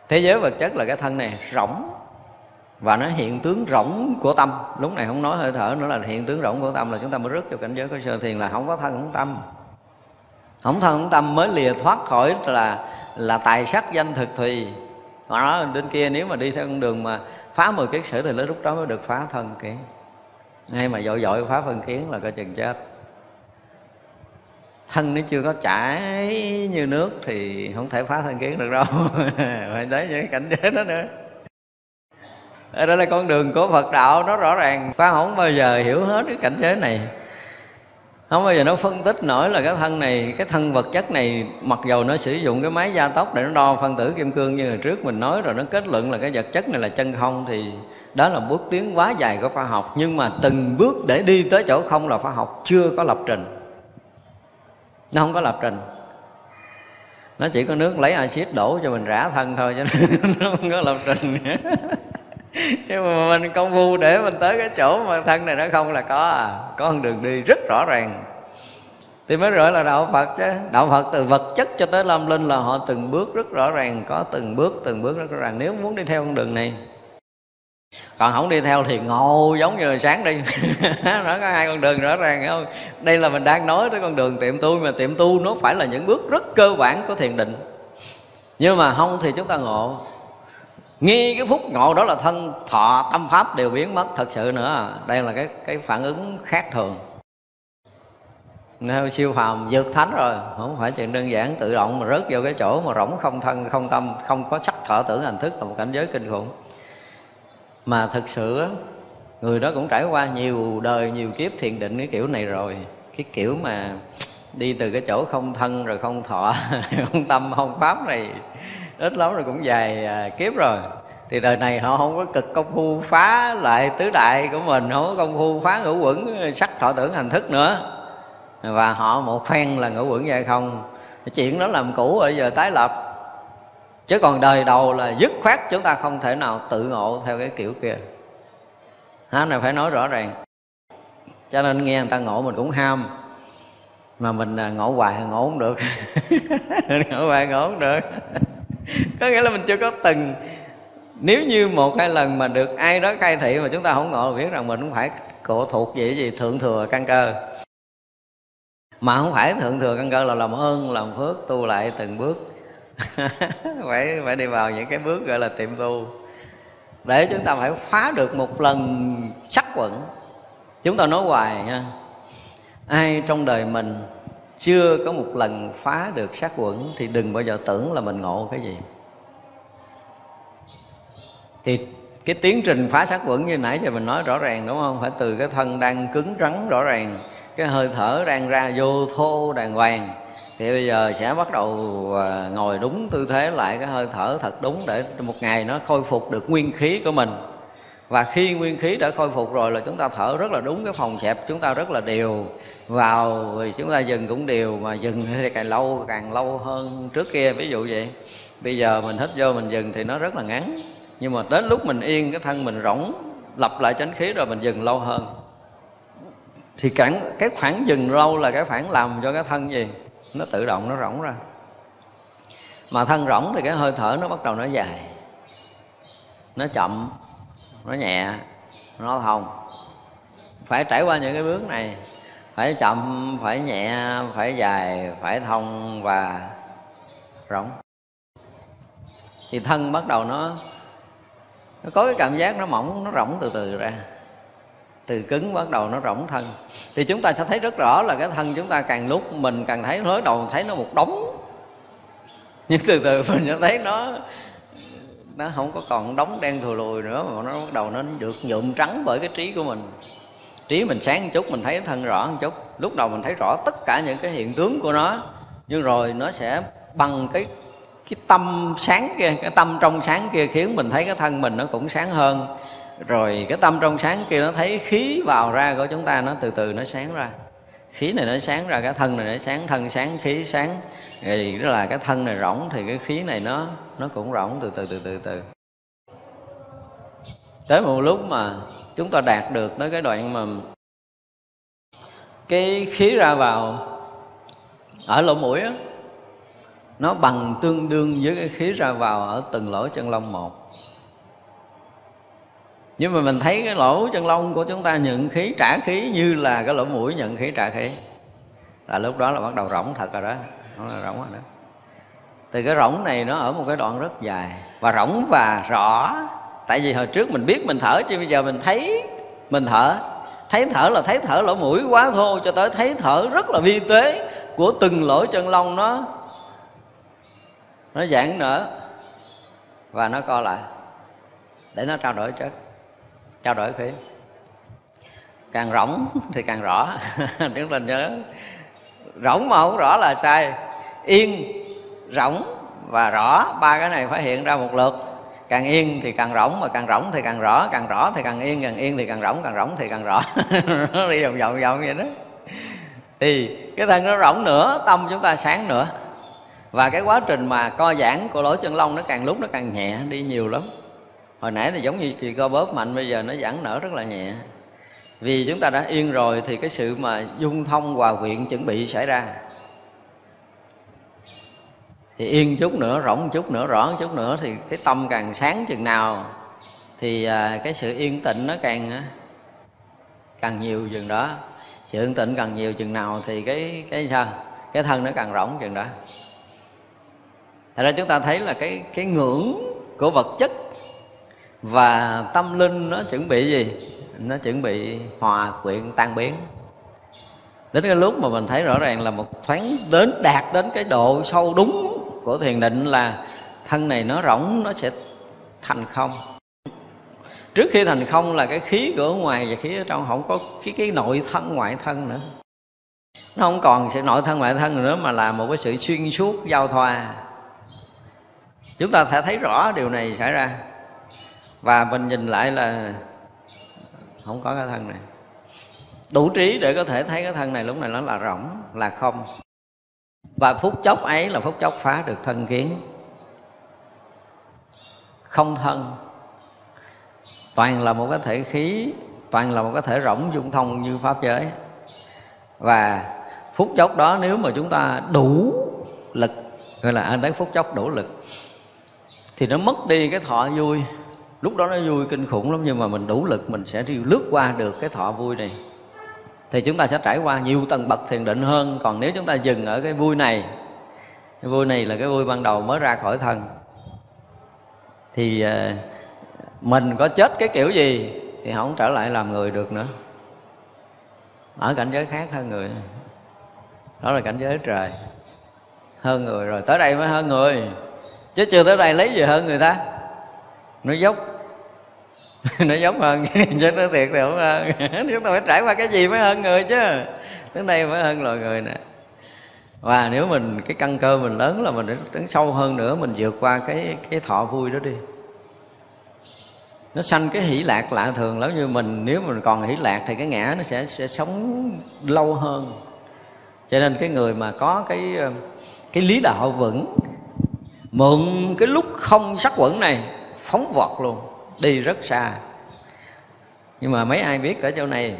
Thế giới vật chất là cái thân này rỗng và nó hiện tướng rỗng của tâm. Lúc này không nói hơi thở nữa, là hiện tướng rỗng của tâm là chúng ta mới rớt vào cảnh giới của sơ thiền, là không có thân không tâm. Không thân không tâm mới lìa thoát khỏi là tài sắc danh thực thùy. Họ nói bên kia nếu mà đi theo con đường mà phá 10 kiết sử thì lúc đó mới được phá thân kiến. Ngay mà vội phá thân kiến là coi chừng chết. Thân nó chưa có chảy như nước thì không thể phá thân kiến được đâu. Phải tới những cảnh giới đó nữa. Ở đó là con đường của Phật đạo, nó rõ ràng. Phá không bao giờ hiểu hết cái cảnh giới này, không bao giờ nó phân tích nổi là cái thân này, cái thân vật chất này, mặc dầu nó sử dụng cái máy gia tốc để nó đo phân tử kim cương như hồi trước mình nói rồi, nó kết luận là cái vật chất này là chân không, thì đó là bước tiến quá dài của khoa học. Nhưng mà từng bước để đi tới chỗ không là khoa học chưa có lập trình, nó không có lập trình, nó chỉ có nước lấy axit đổ cho mình rã thân thôi, cho nên nó không có lập trình. Nhưng mà mình công phu để mình tới cái chỗ mà thân này nó không là có có con đường đi rất rõ ràng thì mới gọi là đạo Phật chứ. Đạo Phật từ vật chất cho tới lâm linh là họ từng bước rất rõ ràng, có từng bước rất rõ ràng nếu muốn đi theo con đường này. Còn không đi theo thì ngồi giống như sáng đi. Nó có hai con đường rõ ràng không? Đây là mình đang nói tới con đường tiệm tu, mà tiệm tu nó phải là những bước rất cơ bản của thiền định. Nhưng mà không thì chúng ta ngộ. Ngay cái phút ngộ đó là thân thọ tâm pháp đều biến mất thật sự nữa. Đây là cái phản ứng khác thường. Nếu siêu phàm vượt thánh rồi, không phải chuyện đơn giản tự động mà rớt vô cái chỗ mà rỗng không thân không tâm, không có sắc thọ tưởng hành thức là một cảnh giới kinh khủng. Mà thật sự người đó cũng trải qua nhiều đời, nhiều kiếp thiền định cái kiểu này rồi. Cái kiểu mà đi từ cái chỗ không thân rồi không thọ, không tâm, không pháp này ít lắm rồi, cũng dài kiếp rồi. Thì đời này họ không có cực công phu phá lại tứ đại của mình, không có công phu phá ngũ uẩn sắc thọ tưởng hành thức nữa. Và họ một phen là ngũ uẩn giai không. Chuyện đó làm cũ rồi giờ tái lập. Chứ còn đời đầu là dứt khoát chúng ta không thể nào tự ngộ theo cái kiểu kia. Cái này phải nói rõ ràng. Cho nên nghe người ta ngộ mình cũng ham, mà mình ngộ hoài ngộ không được. Ngộ hoài ngộ không được. Có nghĩa là mình chưa có từng. Nếu như một hai lần mà được ai đó khai thị mà chúng ta không ngộ, biết rằng mình không phải cổ thuộc gì thượng thừa căn cơ. Mà không phải thượng thừa căn cơ là làm ơn, làm phước, tu lại từng bước. Phải đi vào những cái bước gọi là tiệm tu, để chúng ta phải phá được một lần sắc quẩn. Chúng ta nói hoài nha, ai trong đời mình chưa có một lần phá được sắc quẩn thì đừng bao giờ tưởng là mình ngộ cái gì. Thì cái tiến trình phá sắc quẩn như nãy giờ mình nói rõ ràng, đúng không? Phải từ cái thân đang cứng rắn rõ ràng, cái hơi thở đang ra vô thô đàng hoàng, thì bây giờ sẽ bắt đầu ngồi đúng tư thế lại, cái hơi thở thật đúng để một ngày nó khôi phục được nguyên khí của mình. Và khi nguyên khí đã khôi phục rồi là chúng ta thở rất là đúng, cái phòng xẹp chúng ta rất là đều, vào thì chúng ta dừng cũng đều, mà dừng thì càng lâu hơn trước kia, ví dụ vậy. Bây giờ mình hít vô mình dừng thì nó rất là ngắn, nhưng mà đến lúc mình yên, cái thân mình rỗng, lập lại chánh khí rồi mình dừng lâu hơn. Thì cái khoảng dừng lâu là cái khoảng làm cho cái thân gì? Nó tự động nó rỗng ra. Mà thân rỗng thì cái hơi thở nó bắt đầu nó dài, nó chậm, nó nhẹ, nó thông. Phải trải qua những cái bước này, phải chậm, phải nhẹ, phải dài, phải thông và rỗng. Thì thân bắt đầu nó có cái cảm giác nó mỏng, nó rỗng từ từ ra. Từ cứng bắt đầu nó rỗng thân. Thì chúng ta sẽ thấy rất rõ là cái thân chúng ta càng lúc mình càng thấy, mới đầu thấy nó một đống, nhưng từ từ mình sẽ thấy nó không có còn đống đen thùi lùi nữa, mà nó bắt đầu nó được nhuộm trắng bởi cái trí của mình. Trí mình sáng một chút, mình thấy thân rõ một chút. Lúc đầu mình thấy rõ tất cả những cái hiện tướng của nó, nhưng rồi nó sẽ bằng cái tâm sáng kia, cái tâm trong sáng kia khiến mình thấy cái thân mình nó cũng sáng hơn. Rồi cái tâm trong sáng kia nó thấy khí vào ra của chúng ta, nó từ từ nó sáng ra. Khí này nó sáng ra, cái thân này nó sáng, thân sáng, khí sáng. Thì đó là cái thân này rỗng thì cái khí này nó cũng rỗng từ từ. Tới một lúc mà chúng ta đạt được tới cái đoạn mà cái khí ra vào ở lỗ mũi á, nó bằng tương đương với cái khí ra vào ở từng lỗ chân lông một. Nhưng mà mình thấy cái lỗ chân lông của chúng ta nhận khí trả khí như là cái lỗ mũi nhận khí trả khí, là lúc đó là bắt đầu rỗng thật rồi đó. Rỗng rồi đó. Thì cái rỗng này nó ở một cái đoạn rất dài, và rỗng và rõ. Tại vì hồi trước mình biết mình thở, chứ bây giờ mình thấy mình thở. Thấy thở là thấy thở lỗ mũi quá thô, cho tới thấy thở rất là vi tế của từng lỗ chân lông nó giãn nở và nó co lại để nó trao đổi chất, trao đổi khí. Càng rỗng thì càng rõ. Chúng ta nhớ, rỗng mà không rõ là sai. Yên, rỗng và rõ, ba cái này phải hiện ra một lượt. Càng yên thì càng rỗng, mà càng rỗng thì càng rõ, càng rõ thì càng yên, càng yên thì càng rỗng thì càng rõ. Nó đi vòng vậy đó. Thì cái thân nó rỗng nữa, tâm chúng ta sáng nữa. Và cái quá trình mà co giãn của lỗ chân lông nó càng lúc nó càng nhẹ đi nhiều lắm. Hồi nãy là giống như chị co bóp mạnh, bây giờ nó giãn nở rất là nhẹ. Vì chúng ta đã yên rồi thì cái sự mà dung thông hòa quyện chuẩn bị xảy ra. Thì yên chút nữa, rỗng chút nữa, rõ chút nữa, thì cái tâm càng sáng chừng nào thì cái sự yên tịnh nó càng nhiều chừng đó. Sự yên tịnh càng nhiều chừng nào thì cái thân nó càng rỗng chừng đó. Thật ra chúng ta thấy là cái ngưỡng của vật chất và tâm linh nó chuẩn bị gì? Nó chuẩn bị hòa quyện tan biến. Đến cái lúc mà mình thấy rõ ràng là một thoáng đến đạt đến cái độ sâu đúng của thiền định là thân này nó rỗng, nó sẽ thành không. Trước khi thành không là cái khí của ngoài và khí ở trong không có cái nội thân ngoại thân nữa. Nó không còn sự nội thân ngoại thân nữa, mà là một cái sự xuyên suốt giao thoa. Chúng ta sẽ thấy rõ điều này xảy ra. Và mình nhìn lại là không có cái thân này. Đủ trí để có thể thấy cái thân này lúc này nó là rỗng, là không. Và phút chốc ấy là phút chốc phá được thân kiến. Không thân, toàn là một cái thể khí, toàn là một cái thể rỗng dung thông như pháp giới. Và phút chốc đó nếu mà chúng ta đủ lực, gọi là đến phút chốc đủ lực, thì nó mất đi cái thọ vui. Lúc đó nó vui kinh khủng lắm, nhưng mà mình đủ lực mình sẽ lướt qua được cái thọ vui này. thì chúng ta sẽ trải qua nhiều tầng bậc thiền định hơn. Còn nếu chúng ta dừng ở cái vui này là cái vui ban đầu mới ra khỏi thân, thì mình có chết cái kiểu gì thì không trở lại làm người được nữa, ở cảnh giới khác hơn người. Đó là cảnh giới trời, hơn người rồi, tới đây mới hơn người, chứ chưa tới đây lấy gì hơn người ta. Nó dốc nó giống hơn chứ nó thiệt thì không hơn. Chúng ta phải trải qua cái gì mới hơn người chứ, tới đây mới hơn loài người nè. Và nếu mình cái căn cơ mình lớn là mình đến sâu hơn nữa, mình vượt qua cái thọ vui đó đi, nó sanh cái hỷ lạc lạ thường lắm. Như mình nếu mình còn hỷ lạc thì cái ngã nó sẽ sống lâu hơn. Cho nên cái người mà có cái lý đạo vững, mượn cái lúc không sắc quẩn này phóng vọt luôn, đi rất xa. Nhưng mà mấy ai biết ở chỗ này,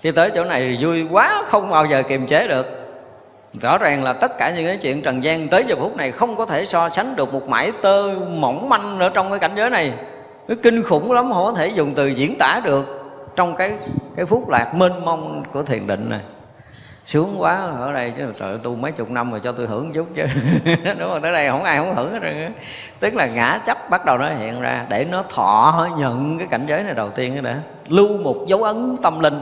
khi tới chỗ này vui quá không bao giờ kiềm chế được. Rõ ràng là tất cả những cái chuyện trần gian tới giờ phút này không có thể so sánh được một mảy tơ mỏng manh nữa trong cái cảnh giới này. Nó kinh khủng lắm, không có thể dùng từ diễn tả được trong cái phút lạc mênh mông của thiền định này. Sướng quá ở đây chứ, trời ơi, tu mấy chục năm rồi cho tôi hưởng chút chứ. Đúng rồi, tới đây không ai không hưởng hết rồi. Tức là ngã chấp bắt đầu nó hiện ra để nó thọ nhận cái cảnh giới này đầu tiên đã. Lưu một dấu ấn tâm linh,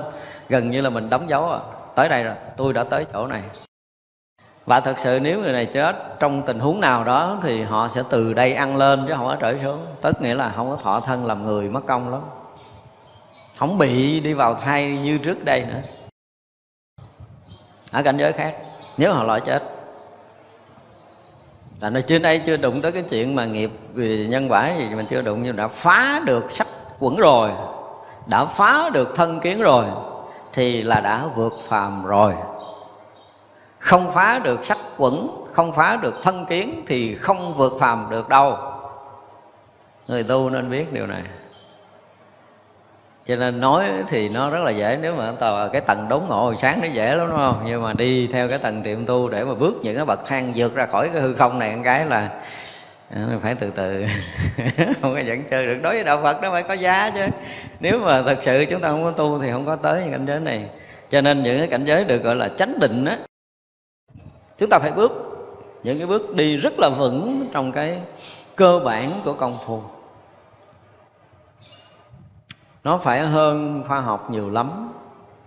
gần như là mình đóng dấu rồi. Tới đây rồi, tôi đã tới chỗ này. Và thật sự nếu người này chết trong tình huống nào đó thì họ sẽ từ đây ăn lên chứ không có trở xuống. Tức nghĩa là không có thọ thân làm người, mất công lắm. Không bị đi vào thai như trước đây nữa. Ở cảnh giới khác, nếu họ loại chết. Tại nó trên đây chưa đụng tới cái chuyện mà nghiệp về nhân quả gì mình chưa đụng, nhưng đã phá được sắc quẩn rồi, đã phá được thân kiến rồi thì là đã vượt phàm rồi. Không phá được sắc quẩn, không phá được thân kiến thì không vượt phàm được đâu. Người tu nên biết điều này. Cho nên nói thì nó rất là dễ, nếu mà cái tầng đốn ngộ hồi sáng nó dễ lắm đúng không? Nhưng mà đi theo cái tầng tiệm tu để mà bước những cái bậc thang vượt ra khỏi cái hư không này một cái là phải từ từ. Không có dẫn chơi được. Đối với đạo Phật nó phải có giá chứ. Nếu mà thật sự chúng ta không có tu thì không có tới cảnh giới này. Cho nên những cái cảnh giới được gọi là chánh định á, chúng ta phải bước những cái bước đi rất là vững trong cái cơ bản của công phu. Nó phải hơn khoa học nhiều lắm.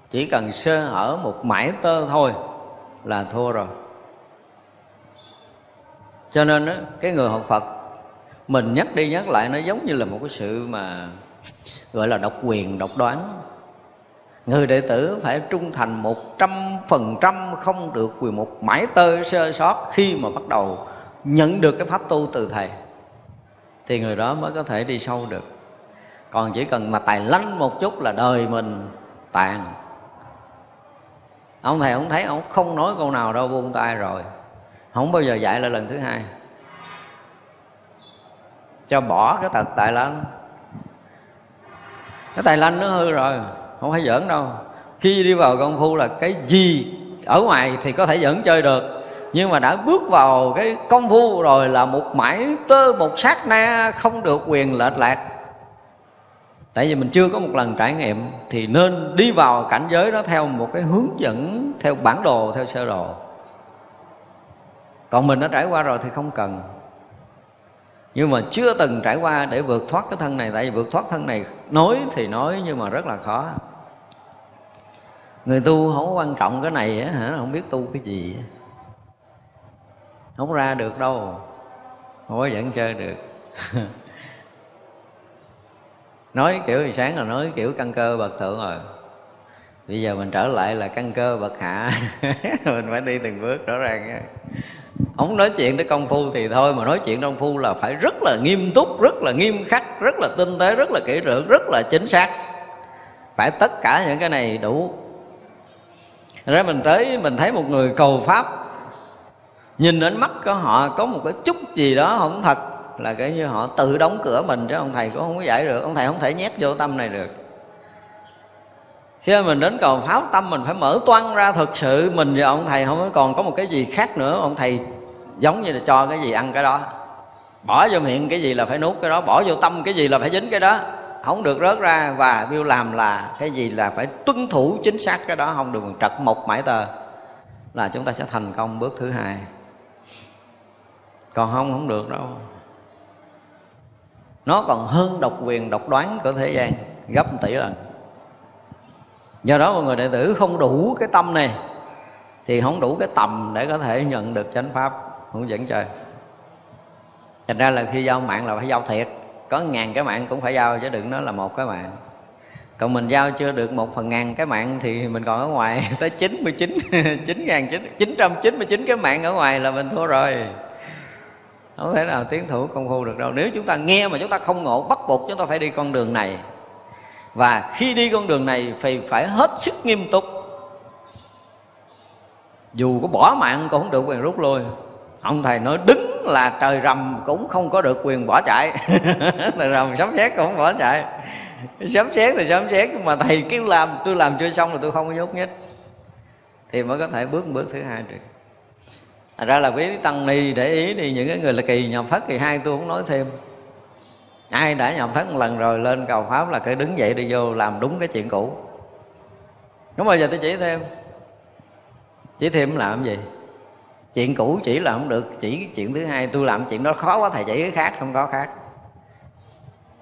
Chỉ cần sơ hở một mảy tơ thôi là thua rồi. Cho nên đó, cái người học Phật mình nhắc đi nhắc lại nó giống như là một cái sự mà gọi là độc quyền, độc đoán. Người đệ tử phải trung thành 100%, không được vì một mảy tơ sơ sót. Khi mà bắt đầu nhận được cái pháp tu từ thầy thì người đó mới có thể đi sâu được. Còn chỉ cần mà tài lanh một chút là đời mình tàn. Ông thầy ông thấy ông không nói câu nào đâu, buông tay rồi, không bao giờ dạy lại lần thứ hai, cho bỏ cái tật tài lanh. Cái tài lanh nó hư rồi, không phải giỡn đâu. Khi đi vào công phu là cái gì ở ngoài thì có thể giỡn chơi được, nhưng mà đã bước vào cái công phu rồi là một mãi tơ, một sát na không được quyền lệch lạc. Tại vì mình chưa có một lần trải nghiệm thì nên đi vào cảnh giới đó theo một cái hướng dẫn, theo bản đồ, theo sơ đồ. Còn mình đã trải qua rồi thì không cần. Nhưng mà chưa từng trải qua để vượt thoát cái thân này. Tại vì vượt thoát thân này nói thì nói nhưng mà rất là khó. Người tu không quan trọng cái này hả, không biết tu cái gì, không ra được đâu, không có dẫn chơi được. Nói kiểu thì sáng là nói kiểu căn cơ bậc thượng rồi. Bây giờ mình trở lại là căn cơ bậc hạ. Mình phải đi từng bước rõ ràng. Không nói chuyện tới công phu thì thôi, mà nói chuyện công phu là phải rất là nghiêm túc, rất là nghiêm khắc, rất là tinh tế, rất là kỹ lưỡng, rất là chính xác. Phải tất cả những cái này đủ. Rồi mình tới mình thấy một người cầu pháp, nhìn ánh mắt của họ có một cái chút gì đó không thật, là cái như họ tự đóng cửa mình, chứ ông thầy cũng không có giải được. Ông thầy không thể nhét vô tâm này được. Khi mình đến cầu pháo tâm mình phải mở toang ra thực sự. Mình và ông thầy không còn có một cái gì khác nữa. Ông thầy giống như là cho cái gì ăn cái đó, bỏ vô miệng cái gì là phải nuốt cái đó, bỏ vô tâm cái gì là phải dính cái đó. không được rớt ra. Và Bill làm là cái gì là phải tuân thủ chính xác cái đó, không được trật một mãi tờ là chúng ta sẽ thành công bước thứ hai. Còn không được đâu. Nó còn hơn độc quyền độc đoán của thế gian gấp 1 tỷ lần. Do đó mọi người đệ tử không đủ cái tâm này thì không đủ cái tầm để có thể nhận được chánh pháp hướng dẫn trời. Thành ra là khi giao mạng là phải giao thiệt, có 1000 cái mạng cũng phải giao chứ đừng nói là một cái mạng. Còn mình giao chưa được 1/1000 cái mạng thì mình còn ở ngoài tới 999 cái mạng ở ngoài là mình thua rồi. Không thể nào tiến thủ công phu được đâu. Nếu chúng ta nghe mà chúng ta không ngộ, bắt buộc chúng ta phải đi con đường này. Và khi đi con đường này phải hết sức nghiêm túc. Dù có bỏ mạng cũng không được quyền rút lui. Ông thầy nói đứng là trời rầm cũng không có được quyền bỏ chạy. Trời rầm sấm sét cũng không bỏ chạy. Sấm sét thì sấm sét, mà thầy kêu làm, tôi làm chưa xong là tôi không có nhúc nhích. Thì mới có thể bước thứ hai được. Thật ra là quý tăng ni để ý đi, những cái người là kỳ nhập thất thì hai tôi không nói thêm. Ai đã nhập thất một lần rồi lên cầu pháp là cứ đứng dậy đi vô làm đúng cái chuyện cũ. Đúng rồi, giờ tôi chỉ thêm. Chỉ thêm không làm gì? Chuyện cũ chỉ là không được, chỉ chuyện thứ hai. Tôi làm chuyện đó khó quá, thầy chỉ cái khác, không có khác.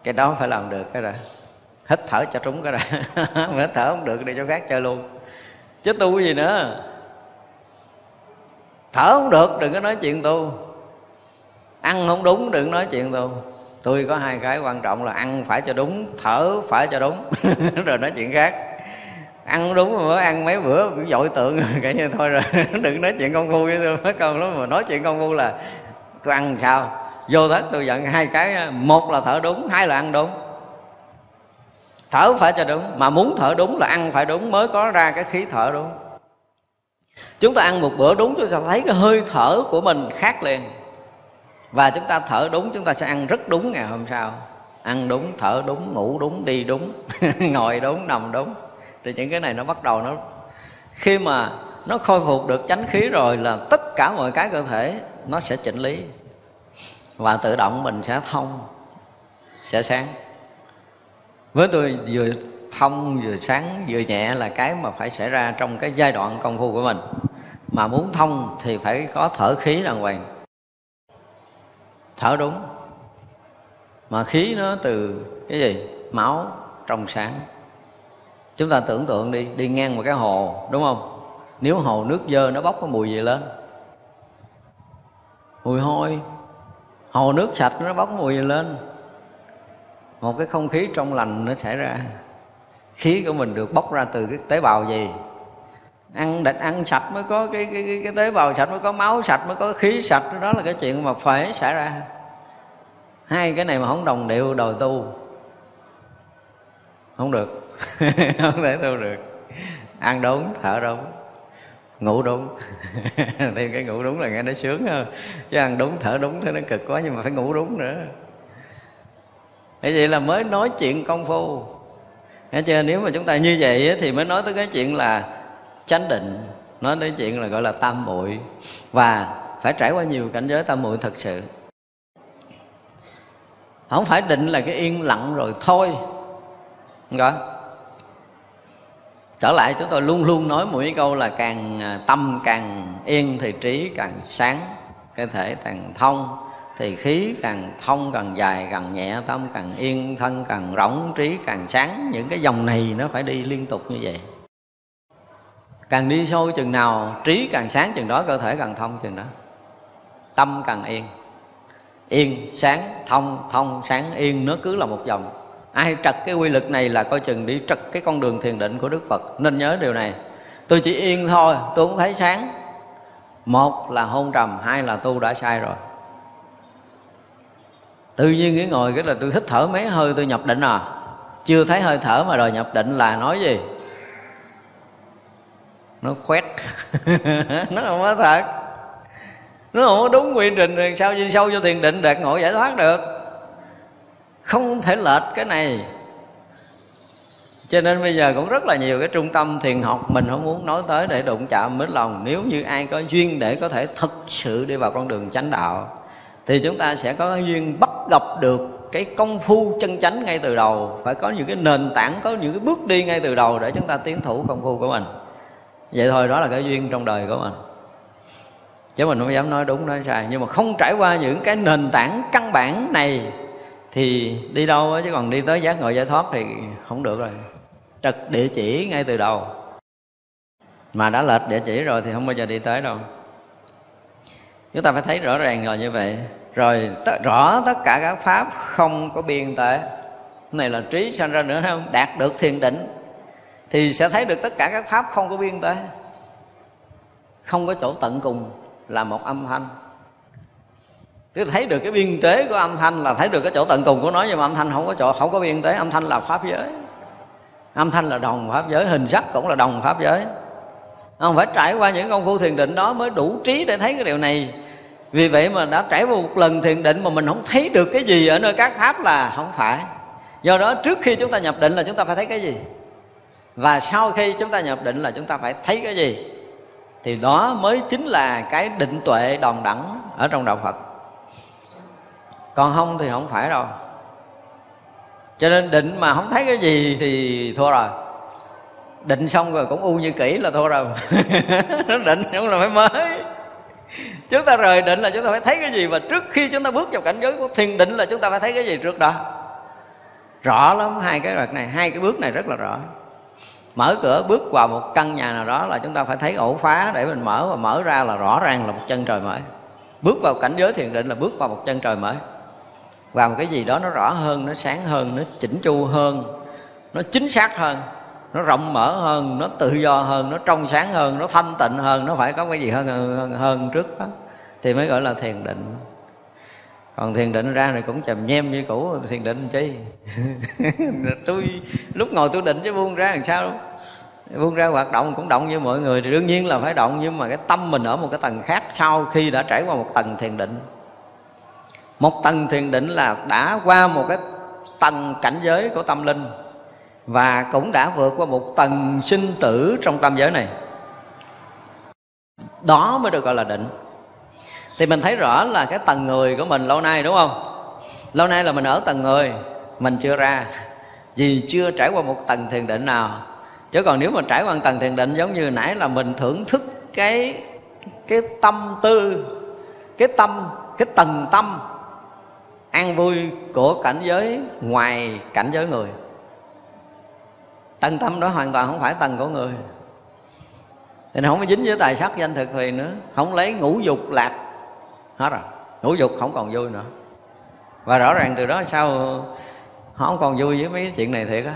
Cái đó phải làm được cái rồi. Hít thở cho trúng cái rồi. Mà hít thở không được đi cho khác chơi luôn. Chứ tu cái gì nữa. Thở không được đừng có nói chuyện tu. Ăn không đúng đừng nói chuyện tu. Tôi có hai cái quan trọng là ăn phải cho đúng, thở phải cho đúng. Rồi nói chuyện khác. Ăn đúng mà ăn mấy bữa cũng dội tượng rồi cả như thôi rồi. Đừng nói chuyện công phu với tôi, mất công lắm. Mà nói chuyện công phu là tôi ăn sao vô thất, tôi giận hai cái. Một là thở đúng, hai là ăn đúng. Thở phải cho đúng, mà muốn thở đúng là ăn phải đúng mới có ra cái khí thở đúng. Chúng ta ăn một bữa đúng, chúng ta thấy cái hơi thở của mình khác liền. Và chúng ta thở đúng, chúng ta sẽ ăn rất đúng ngày hôm sau. Ăn đúng, thở đúng, ngủ đúng, đi đúng, ngồi đúng, nằm đúng. Thì những cái này nó bắt đầu nó, khi mà nó khôi phục được chánh khí rồi là tất cả mọi cái cơ thể nó sẽ chỉnh lý. Và tự động mình sẽ thông, sẽ sáng. Với tôi vừa thông vừa sáng vừa nhẹ là cái mà phải xảy ra trong cái giai đoạn công phu của mình. Mà muốn thông thì phải có thở khí đàng hoàng, thở đúng. Mà khí nó từ cái gì? Máu trong sáng. Chúng ta tưởng tượng đi, đi ngang một cái hồ, đúng không? Nếu hồ nước dơ nó bốc cái mùi gì lên? Mùi hôi. Hồ nước sạch nó bốc mùi gì lên? Một cái không khí trong lành nó xảy ra. Khí của mình được bốc ra từ cái tế bào gì? Ăn sạch mới có cái tế bào sạch, mới có máu sạch, mới có khí sạch. Đó là cái chuyện mà phải xảy ra. Hai cái này mà không đồng điệu đòi tu không được. Không thể tu được. Ăn đúng, thở đúng, ngủ đúng. Thì cái ngủ đúng là nghe nó sướng hơn. Chứ ăn đúng, thở đúng thì nó cực quá, nhưng mà phải ngủ đúng nữa. Vậy là mới nói chuyện công phu. Nghe chưa? Nếu mà chúng ta như vậy thì mới nói tới cái chuyện là chánh định, nói tới chuyện là gọi là tam muội. Và phải trải qua nhiều cảnh giới tam muội thật sự. Không phải định là cái yên lặng rồi thôi. Không có. Trở lại chúng tôi luôn luôn nói mỗi câu là càng tâm càng yên thì trí càng sáng, cơ thể càng thông thì khí càng thông, càng dài, càng nhẹ, tâm càng yên, thân càng rỗng, trí càng sáng. Những cái dòng này nó phải đi liên tục như vậy. Càng đi sâu chừng nào, trí càng sáng chừng đó, cơ thể càng thông chừng đó, tâm càng yên. Yên, sáng, thông, thông, sáng, yên, nó cứ là một dòng. Ai trật cái quy luật này là coi chừng đi trật cái con đường thiền định của Đức Phật. Nên nhớ điều này. Tôi chỉ yên thôi, tôi không thấy sáng. Một là hôn trầm, hai là tu đã sai rồi. Tự nhiên nghĩ ngồi cái là tôi hít thở mấy hơi tôi nhập định à. Chưa thấy hơi thở mà đòi nhập định là nói gì? Nó khoét. Nó không có thật. Nó không có đúng quy trình rồi sao đi sâu vô thiền định đạt ngộ giải thoát được. Không thể lệch cái này. Cho nên bây giờ cũng rất là nhiều cái trung tâm thiền học mình không muốn nói tới để đụng chạm mít lòng. Nếu như ai có duyên để có thể thực sự đi vào con đường chánh đạo thì chúng ta sẽ có duyên bắt gặp được cái công phu chân chánh ngay từ đầu, phải có những cái nền tảng, có những cái bước đi ngay từ đầu để chúng ta tiến thủ công phu của mình. Vậy thôi, đó là cái duyên trong đời của mình. Chứ mình không dám nói đúng nói sai. Nhưng mà không trải qua những cái nền tảng căn bản này thì đi đâu á, chứ còn đi tới giác ngộ giải thoát thì không được rồi. Trật địa chỉ ngay từ đầu, mà đã lệch địa chỉ rồi thì không bao giờ đi tới đâu. Chúng ta phải thấy rõ ràng rồi như vậy. Rồi rõ tất cả các pháp không có biên tế. Này là trí sanh ra nữa, không? Đạt được thiền định thì sẽ thấy được tất cả các pháp không có biên tế, không có chỗ tận cùng là một âm thanh. Tức thấy được cái biên tế của âm thanh là thấy được cái chỗ tận cùng của nó, nhưng mà âm thanh không có chỗ, không có biên tế. Âm thanh là pháp giới, âm thanh là đồng pháp giới, hình sắc cũng là đồng pháp giới. Không phải trải qua những công phu thiền định đó mới đủ trí để thấy cái điều này. Vì vậy mà đã trải qua một lần thiền định mà mình không thấy được cái gì ở nơi các pháp là không phải. Do đó trước khi chúng ta nhập định là chúng ta phải thấy cái gì, và sau khi chúng ta nhập định là chúng ta phải thấy cái gì, thì đó mới chính là cái định tuệ đồng đẳng ở trong đạo Phật. Còn không thì không phải đâu. Cho nên định mà không thấy cái gì thì thua rồi. Định xong rồi cũng u như kỹ là thua rồi. Định không là phải mới. Chúng ta rời định là chúng ta phải thấy cái gì, và trước khi chúng ta bước vào cảnh giới của thiền định là chúng ta phải thấy cái gì trước đó. Rõ lắm, hai cái bước này rất là rõ. Mở cửa bước vào một căn nhà nào đó là chúng ta phải thấy ổ khóa để mình mở, và mở ra là rõ ràng là một chân trời mới. Bước vào cảnh giới thiền định là bước vào một chân trời mới, vào một cái gì đó nó rõ hơn, nó sáng hơn, nó chỉnh chu hơn, nó chính xác hơn, nó rộng mở hơn, nó tự do hơn, nó trong sáng hơn, nó thanh tịnh hơn. Nó phải có cái gì hơn trước đó thì mới gọi là thiền định. Còn thiền định ra rồi cũng chầm nhem như cũ, thiền định chi. Tôi lúc ngồi tôi định chứ buông ra làm sao. Buông ra hoạt động cũng động như mọi người thì đương nhiên là phải động, nhưng mà cái tâm mình ở một cái tầng khác sau khi đã trải qua một tầng thiền định. Một tầng thiền định là đã qua một cái tầng cảnh giới của tâm linh, và cũng đã vượt qua một tầng sinh tử trong tam giới này. Đó mới được gọi là định. Thì mình thấy rõ là cái tầng người của mình lâu nay, đúng không? Lâu nay là mình ở tầng người, mình chưa ra, vì chưa trải qua một tầng thiền định nào. Chứ còn nếu mà trải qua tầng thiền định, giống như nãy là mình thưởng thức cái tâm tư, cái tầng tâm an vui của cảnh giới ngoài cảnh giới người. Tầng tâm đó hoàn toàn không phải tầng của người, thì nó không có dính với tài sắc danh thực thùy nữa, không lấy ngũ dục lạc hết rồi. Ngũ dục không còn vui nữa, và rõ ràng từ đó sau họ không còn vui với mấy cái chuyện này thiệt á.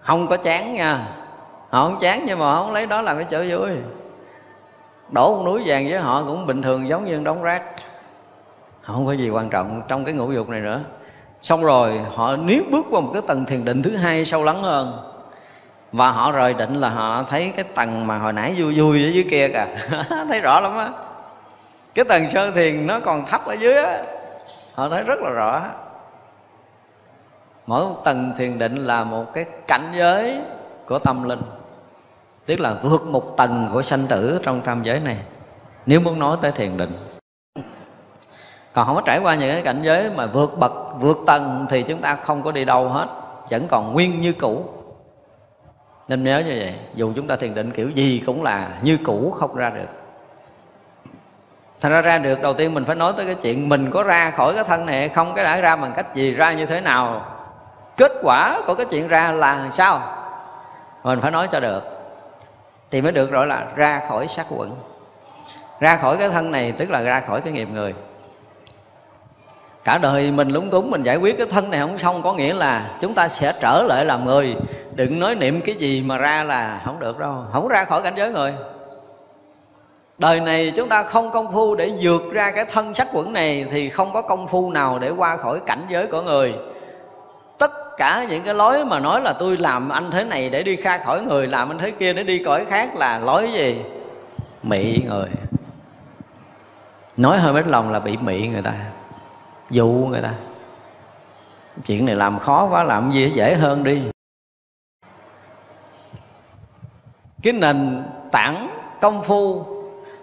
Không có chán nha, họ không chán, nhưng mà họ không lấy đó làm cái chỗ vui. Đổ một núi vàng với họ cũng bình thường, giống như đống rác, họ không có gì quan trọng trong cái ngũ dục này nữa. Xong rồi họ nếu bước qua một cái tầng thiền định thứ hai sâu lắng hơn, và họ rời định là họ thấy cái tầng mà hồi nãy vui vui ở dưới kia kìa. Thấy rõ lắm á. Cái tầng sơ thiền nó còn thấp ở dưới á, họ thấy rất là rõ. Mỗi một tầng thiền định là một cái cảnh giới của tâm linh, tức là vượt một tầng của sanh tử trong tam giới này, nếu muốn nói tới thiền định. Còn không có trải qua những cái cảnh giới mà vượt bậc, vượt tầng thì chúng ta không có đi đâu hết, vẫn còn nguyên như cũ. Nên nhớ như vậy, dù chúng ta thiền định kiểu gì cũng là như cũ, không ra được. Thành ra được, đầu tiên mình phải nói tới cái chuyện mình có ra khỏi cái thân này hay không, cái đã ra bằng cách gì, ra như thế nào, kết quả của cái chuyện ra là sao, mình phải nói cho được thì mới được gọi là ra khỏi sát quẩn. Ra khỏi cái thân này tức là ra khỏi cái nghiệp người. Cả đời mình lúng túng, mình giải quyết cái thân này không xong, có nghĩa là chúng ta sẽ trở lại làm người. Đừng nói niệm cái gì mà ra là không được đâu, không ra khỏi cảnh giới người. Đời này chúng ta không công phu để vượt ra cái thân sắc quẩn này thì không có công phu nào để qua khỏi cảnh giới của người. Tất cả những cái lối mà nói là tôi làm anh thế này để đi ra khỏi người, làm anh thế kia để đi cõi khác là lối gì? Mị người. Nói hơi mến lòng là bị mị người ta, dụ người ta. Chuyện này làm khó quá, làm gì dễ hơn đi. Cái nền tảng công phu,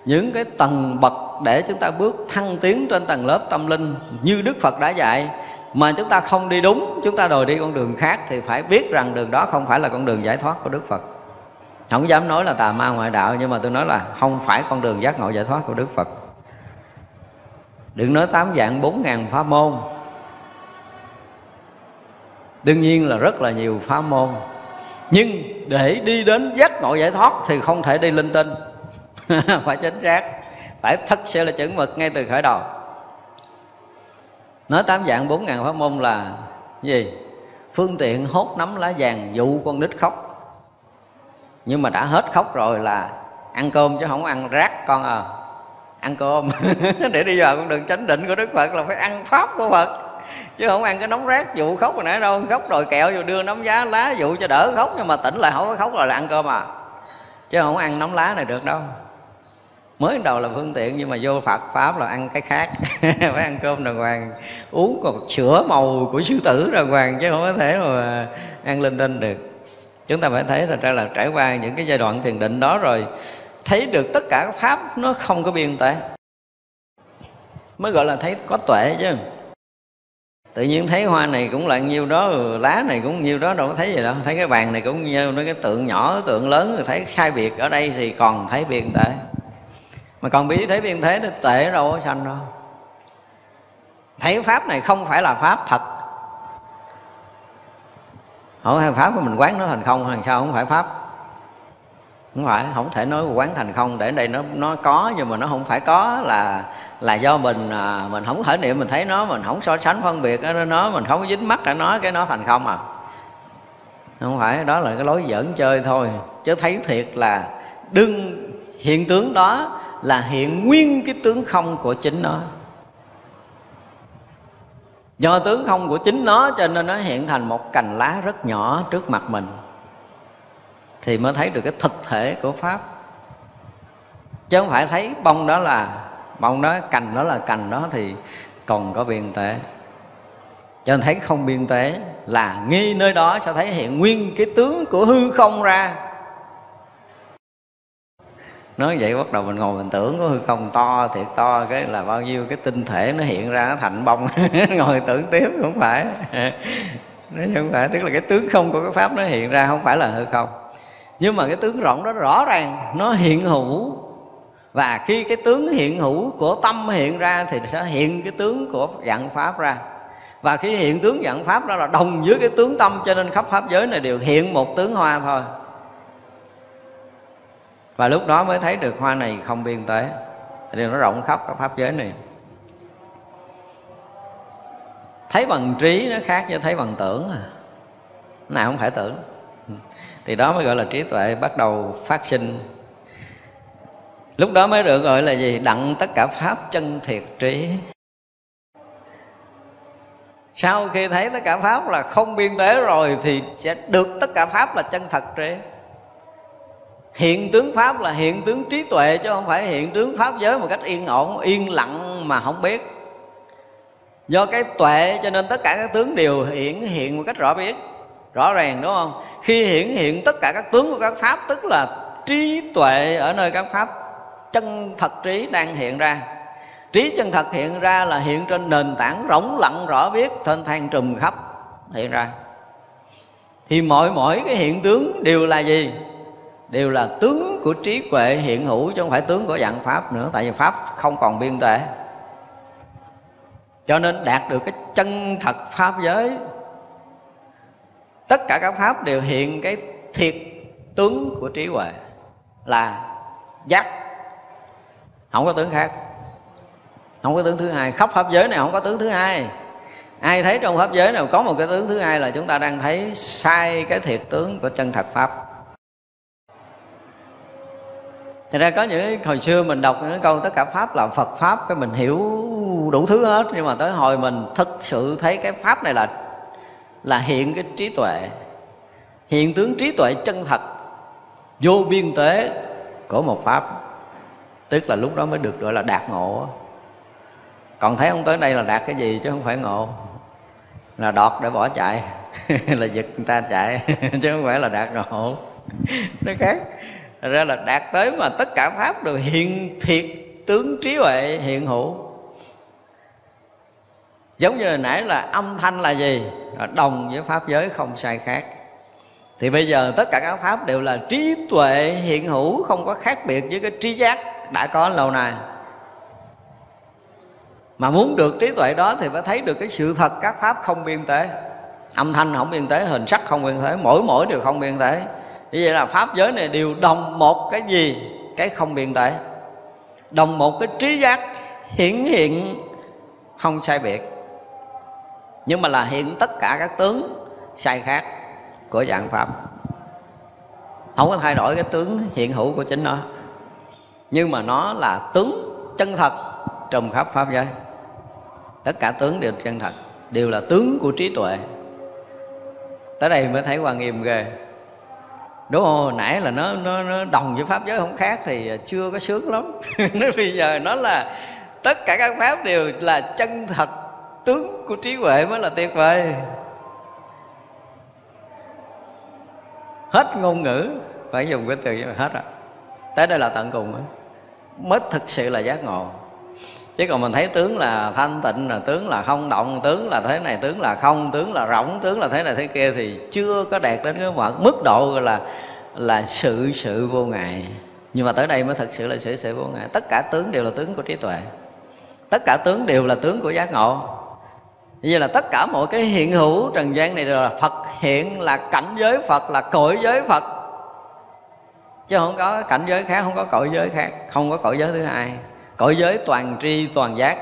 những cái tầng bậc để chúng ta bước thăng tiến trên tầng lớp tâm linh như Đức Phật đã dạy, mà chúng ta không đi đúng, chúng ta đòi đi con đường khác, thì phải biết rằng đường đó không phải là con đường giải thoát của Đức Phật. Không dám nói là tà ma ngoại đạo, nhưng mà tôi nói là không phải con đường giác ngộ giải thoát của Đức Phật. Đừng nói 8 vạn 4.000 pháp môn, đương nhiên là rất là nhiều pháp môn, nhưng để đi đến giác ngộ giải thoát thì không thể đi linh tinh. Phải chính xác, phải thật sự là chuẩn mực ngay từ khởi đầu. Nói 8 vạn 4.000 pháp môn là gì? Phương tiện hốt nắm lá vàng dụ con nít khóc, nhưng mà đã hết khóc rồi là ăn cơm chứ không ăn rác con à. Ăn cơm để đi vào con đường chánh định của Đức Phật là phải ăn pháp của Phật, chứ không ăn cái nóng rác vụ khóc hồi nãy đâu. Khóc rồi kẹo rồi đưa nóng giá lá vụ cho đỡ khóc, nhưng mà tỉnh lại không có khóc rồi là ăn cơm à, chứ không ăn nóng lá này được đâu. Mới đầu là phương tiện, nhưng mà vô Phật pháp là ăn cái khác. Phải ăn cơm đàng hoàng, uống còn sữa màu của sư tử đàng hoàng, chứ không có thể mà ăn linh tinh được. Chúng ta phải thấy thật ra là trải qua những cái giai đoạn thiền định đó rồi, thấy được tất cả các pháp nó không có biên tuệ, mới gọi là thấy có tuệ chứ. Tự nhiên thấy hoa này cũng là nhiêu đó, lá này cũng nhiêu đó, đâu có thấy gì đâu. Thấy cái bàn này cũng nhiêu đó, cái tượng nhỏ, tượng lớn, rồi thấy sai biệt ở đây thì còn thấy biên tuệ. Mà còn biết thấy biên thế thì tệ đâu có sanh đâu. Thấy pháp này không phải là pháp thật. Không, pháp của mình quán nó thành không, làm sao không phải pháp? Không phải, không thể nói quán thành không. Để đây nó có, nhưng mà nó không phải có là do mình không khởi niệm, mình thấy nó, mình không so sánh phân biệt ở nó, mình không dính mắt ở nó, cái nó thành không à. Không phải, đó là cái lối giỡn chơi thôi. Chứ thấy thiệt là đương hiện tướng đó là hiện nguyên cái tướng không của chính nó. Do tướng không của chính nó cho nên nó hiện thành một cành lá rất nhỏ trước mặt mình, thì mới thấy được cái thực thể của pháp. Chứ không phải thấy bông đó là bông đó, cành đó là cành đó, thì còn có biên tế. Cho nên thấy không biên tế là nghi nơi đó sẽ thấy hiện nguyên cái tướng của hư không ra. Nói vậy bắt đầu mình ngồi mình tưởng có hư không to thiệt to, cái là bao nhiêu cái tinh thể nó hiện ra nó thành bông. Ngồi tưởng tiếp không phải. Nói không phải, tức là cái tướng không của cái pháp nó hiện ra không phải là hư không. Nhưng mà cái tướng rộng đó rõ ràng nó hiện hữu. Và khi cái tướng hiện hữu của tâm hiện ra thì sẽ hiện cái tướng của vạn pháp ra. Và khi hiện tướng vạn pháp ra là đồng với cái tướng tâm, cho nên khắp pháp giới này đều hiện một tướng hoa thôi. Và lúc đó mới thấy được hoa này không biên tế, điều nó rộng khắp các pháp giới này. Thấy bằng trí nó khác với thấy bằng tưởng à. Nào không phải tưởng. Thì đó mới gọi là trí tuệ bắt đầu phát sinh. Lúc đó mới được gọi là gì? Đặng tất cả pháp chân thiệt trí. Sau khi thấy tất cả pháp là không biên tế rồi thì sẽ được tất cả pháp là chân thật trí. Hiện tướng pháp là hiện tướng trí tuệ, chứ không phải hiện tướng pháp giới một cách yên ổn, yên lặng mà không biết. Do cái tuệ cho nên tất cả các tướng đều hiện một cách rõ biết, rõ ràng, đúng không? Khi hiện tất cả các tướng của các pháp, tức là trí tuệ ở nơi các pháp chân thật trí đang hiện ra. Trí chân thật hiện ra là hiện trên nền tảng rỗng lặng rõ biết, thênh thang trùm khắp hiện ra. Thì mỗi cái hiện tướng đều là gì? Đều là tướng của trí huệ hiện hữu, chứ không phải tướng của vạn pháp nữa. Tại vì pháp không còn biên tuệ, cho nên đạt được cái chân thật pháp giới. Tất cả các pháp đều hiện cái thiệt tướng của trí huệ là giác, không có tướng khác, không có tướng thứ hai. Khắp pháp giới này không có tướng thứ hai. Ai thấy trong pháp giới nào có một cái tướng thứ hai là chúng ta đang thấy sai cái thiệt tướng của chân thật pháp. Thật ra có những hồi xưa mình đọc những câu tất cả pháp là Phật pháp, cái mình hiểu đủ thứ hết, nhưng mà tới hồi mình thực sự thấy cái pháp này là hiện cái trí tuệ, hiện tướng trí tuệ chân thật vô biên tế của một pháp, tức là lúc đó mới được gọi là đạt ngộ. Còn thấy không tới đây là đạt cái gì chứ không phải ngộ, là đọt để bỏ chạy, là giật người ta chạy, chứ không phải là đạt ngộ, nó khác. Thật ra là đạt tới mà tất cả pháp đều hiện thiệt tướng trí huệ hiện hữu. Giống như hồi nãy là âm thanh là gì? Đồng với pháp giới không sai khác. Thì bây giờ tất cả các pháp đều là trí tuệ hiện hữu, không có khác biệt với cái trí giác đã có lâu nay. Mà muốn được trí tuệ đó thì phải thấy được cái sự thật các pháp không biên tế. Âm thanh không biên tế, hình sắc không biên tế, mỗi đều không biên tế. Như vậy là pháp giới này đều đồng một cái gì? Cái không biên tế. Đồng một cái trí giác hiển hiện không sai biệt. Nhưng mà là hiện tất cả các tướng sai khác của dạng pháp. Không có thay đổi cái tướng hiện hữu của chính nó, nhưng mà nó là tướng chân thật trong khắp pháp giới. Tất cả tướng đều chân thật, đều là tướng của trí tuệ. Tới đây mới thấy Hoa Nghiêm ghê. Đúng không? Nãy là nó đồng với pháp giới không khác thì chưa có sướng lắm. Nó bây giờ nó là tất cả các pháp đều là chân thật, tướng của trí huệ mới là tuyệt vời. Hết ngôn ngữ, phải dùng cái từ hết rồi. Tới đây là tận cùng mới thực sự là giác ngộ. Chứ còn mình thấy tướng là thanh tịnh, là tướng là không động, tướng là thế này, tướng là không, tướng là rỗng, tướng là thế này thế kia thì chưa có đạt đến cái mức độ gọi là sự vô ngại. Nhưng mà tới đây mới thật sự là sự vô ngại. Tất cả tướng đều là tướng của trí tuệ, tất cả tướng đều là tướng của giác ngộ. Vậy là tất cả mọi cái hiện hữu trần gian này đều là Phật hiện, là cảnh giới Phật, là cõi giới Phật. Chứ không có cảnh giới khác, không có cõi giới khác, không có cõi giới thứ hai. Cõi giới toàn tri toàn giác,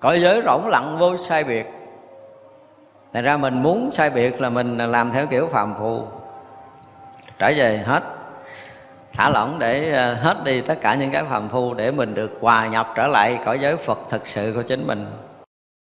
cõi giới rỗng lặng vô sai biệt. Tại ra mình muốn sai biệt là mình làm theo kiểu phàm phu, trở về hết, thả lỏng để hết đi tất cả những cái phàm phu để mình được hòa nhập trở lại cõi giới Phật thật sự của chính mình.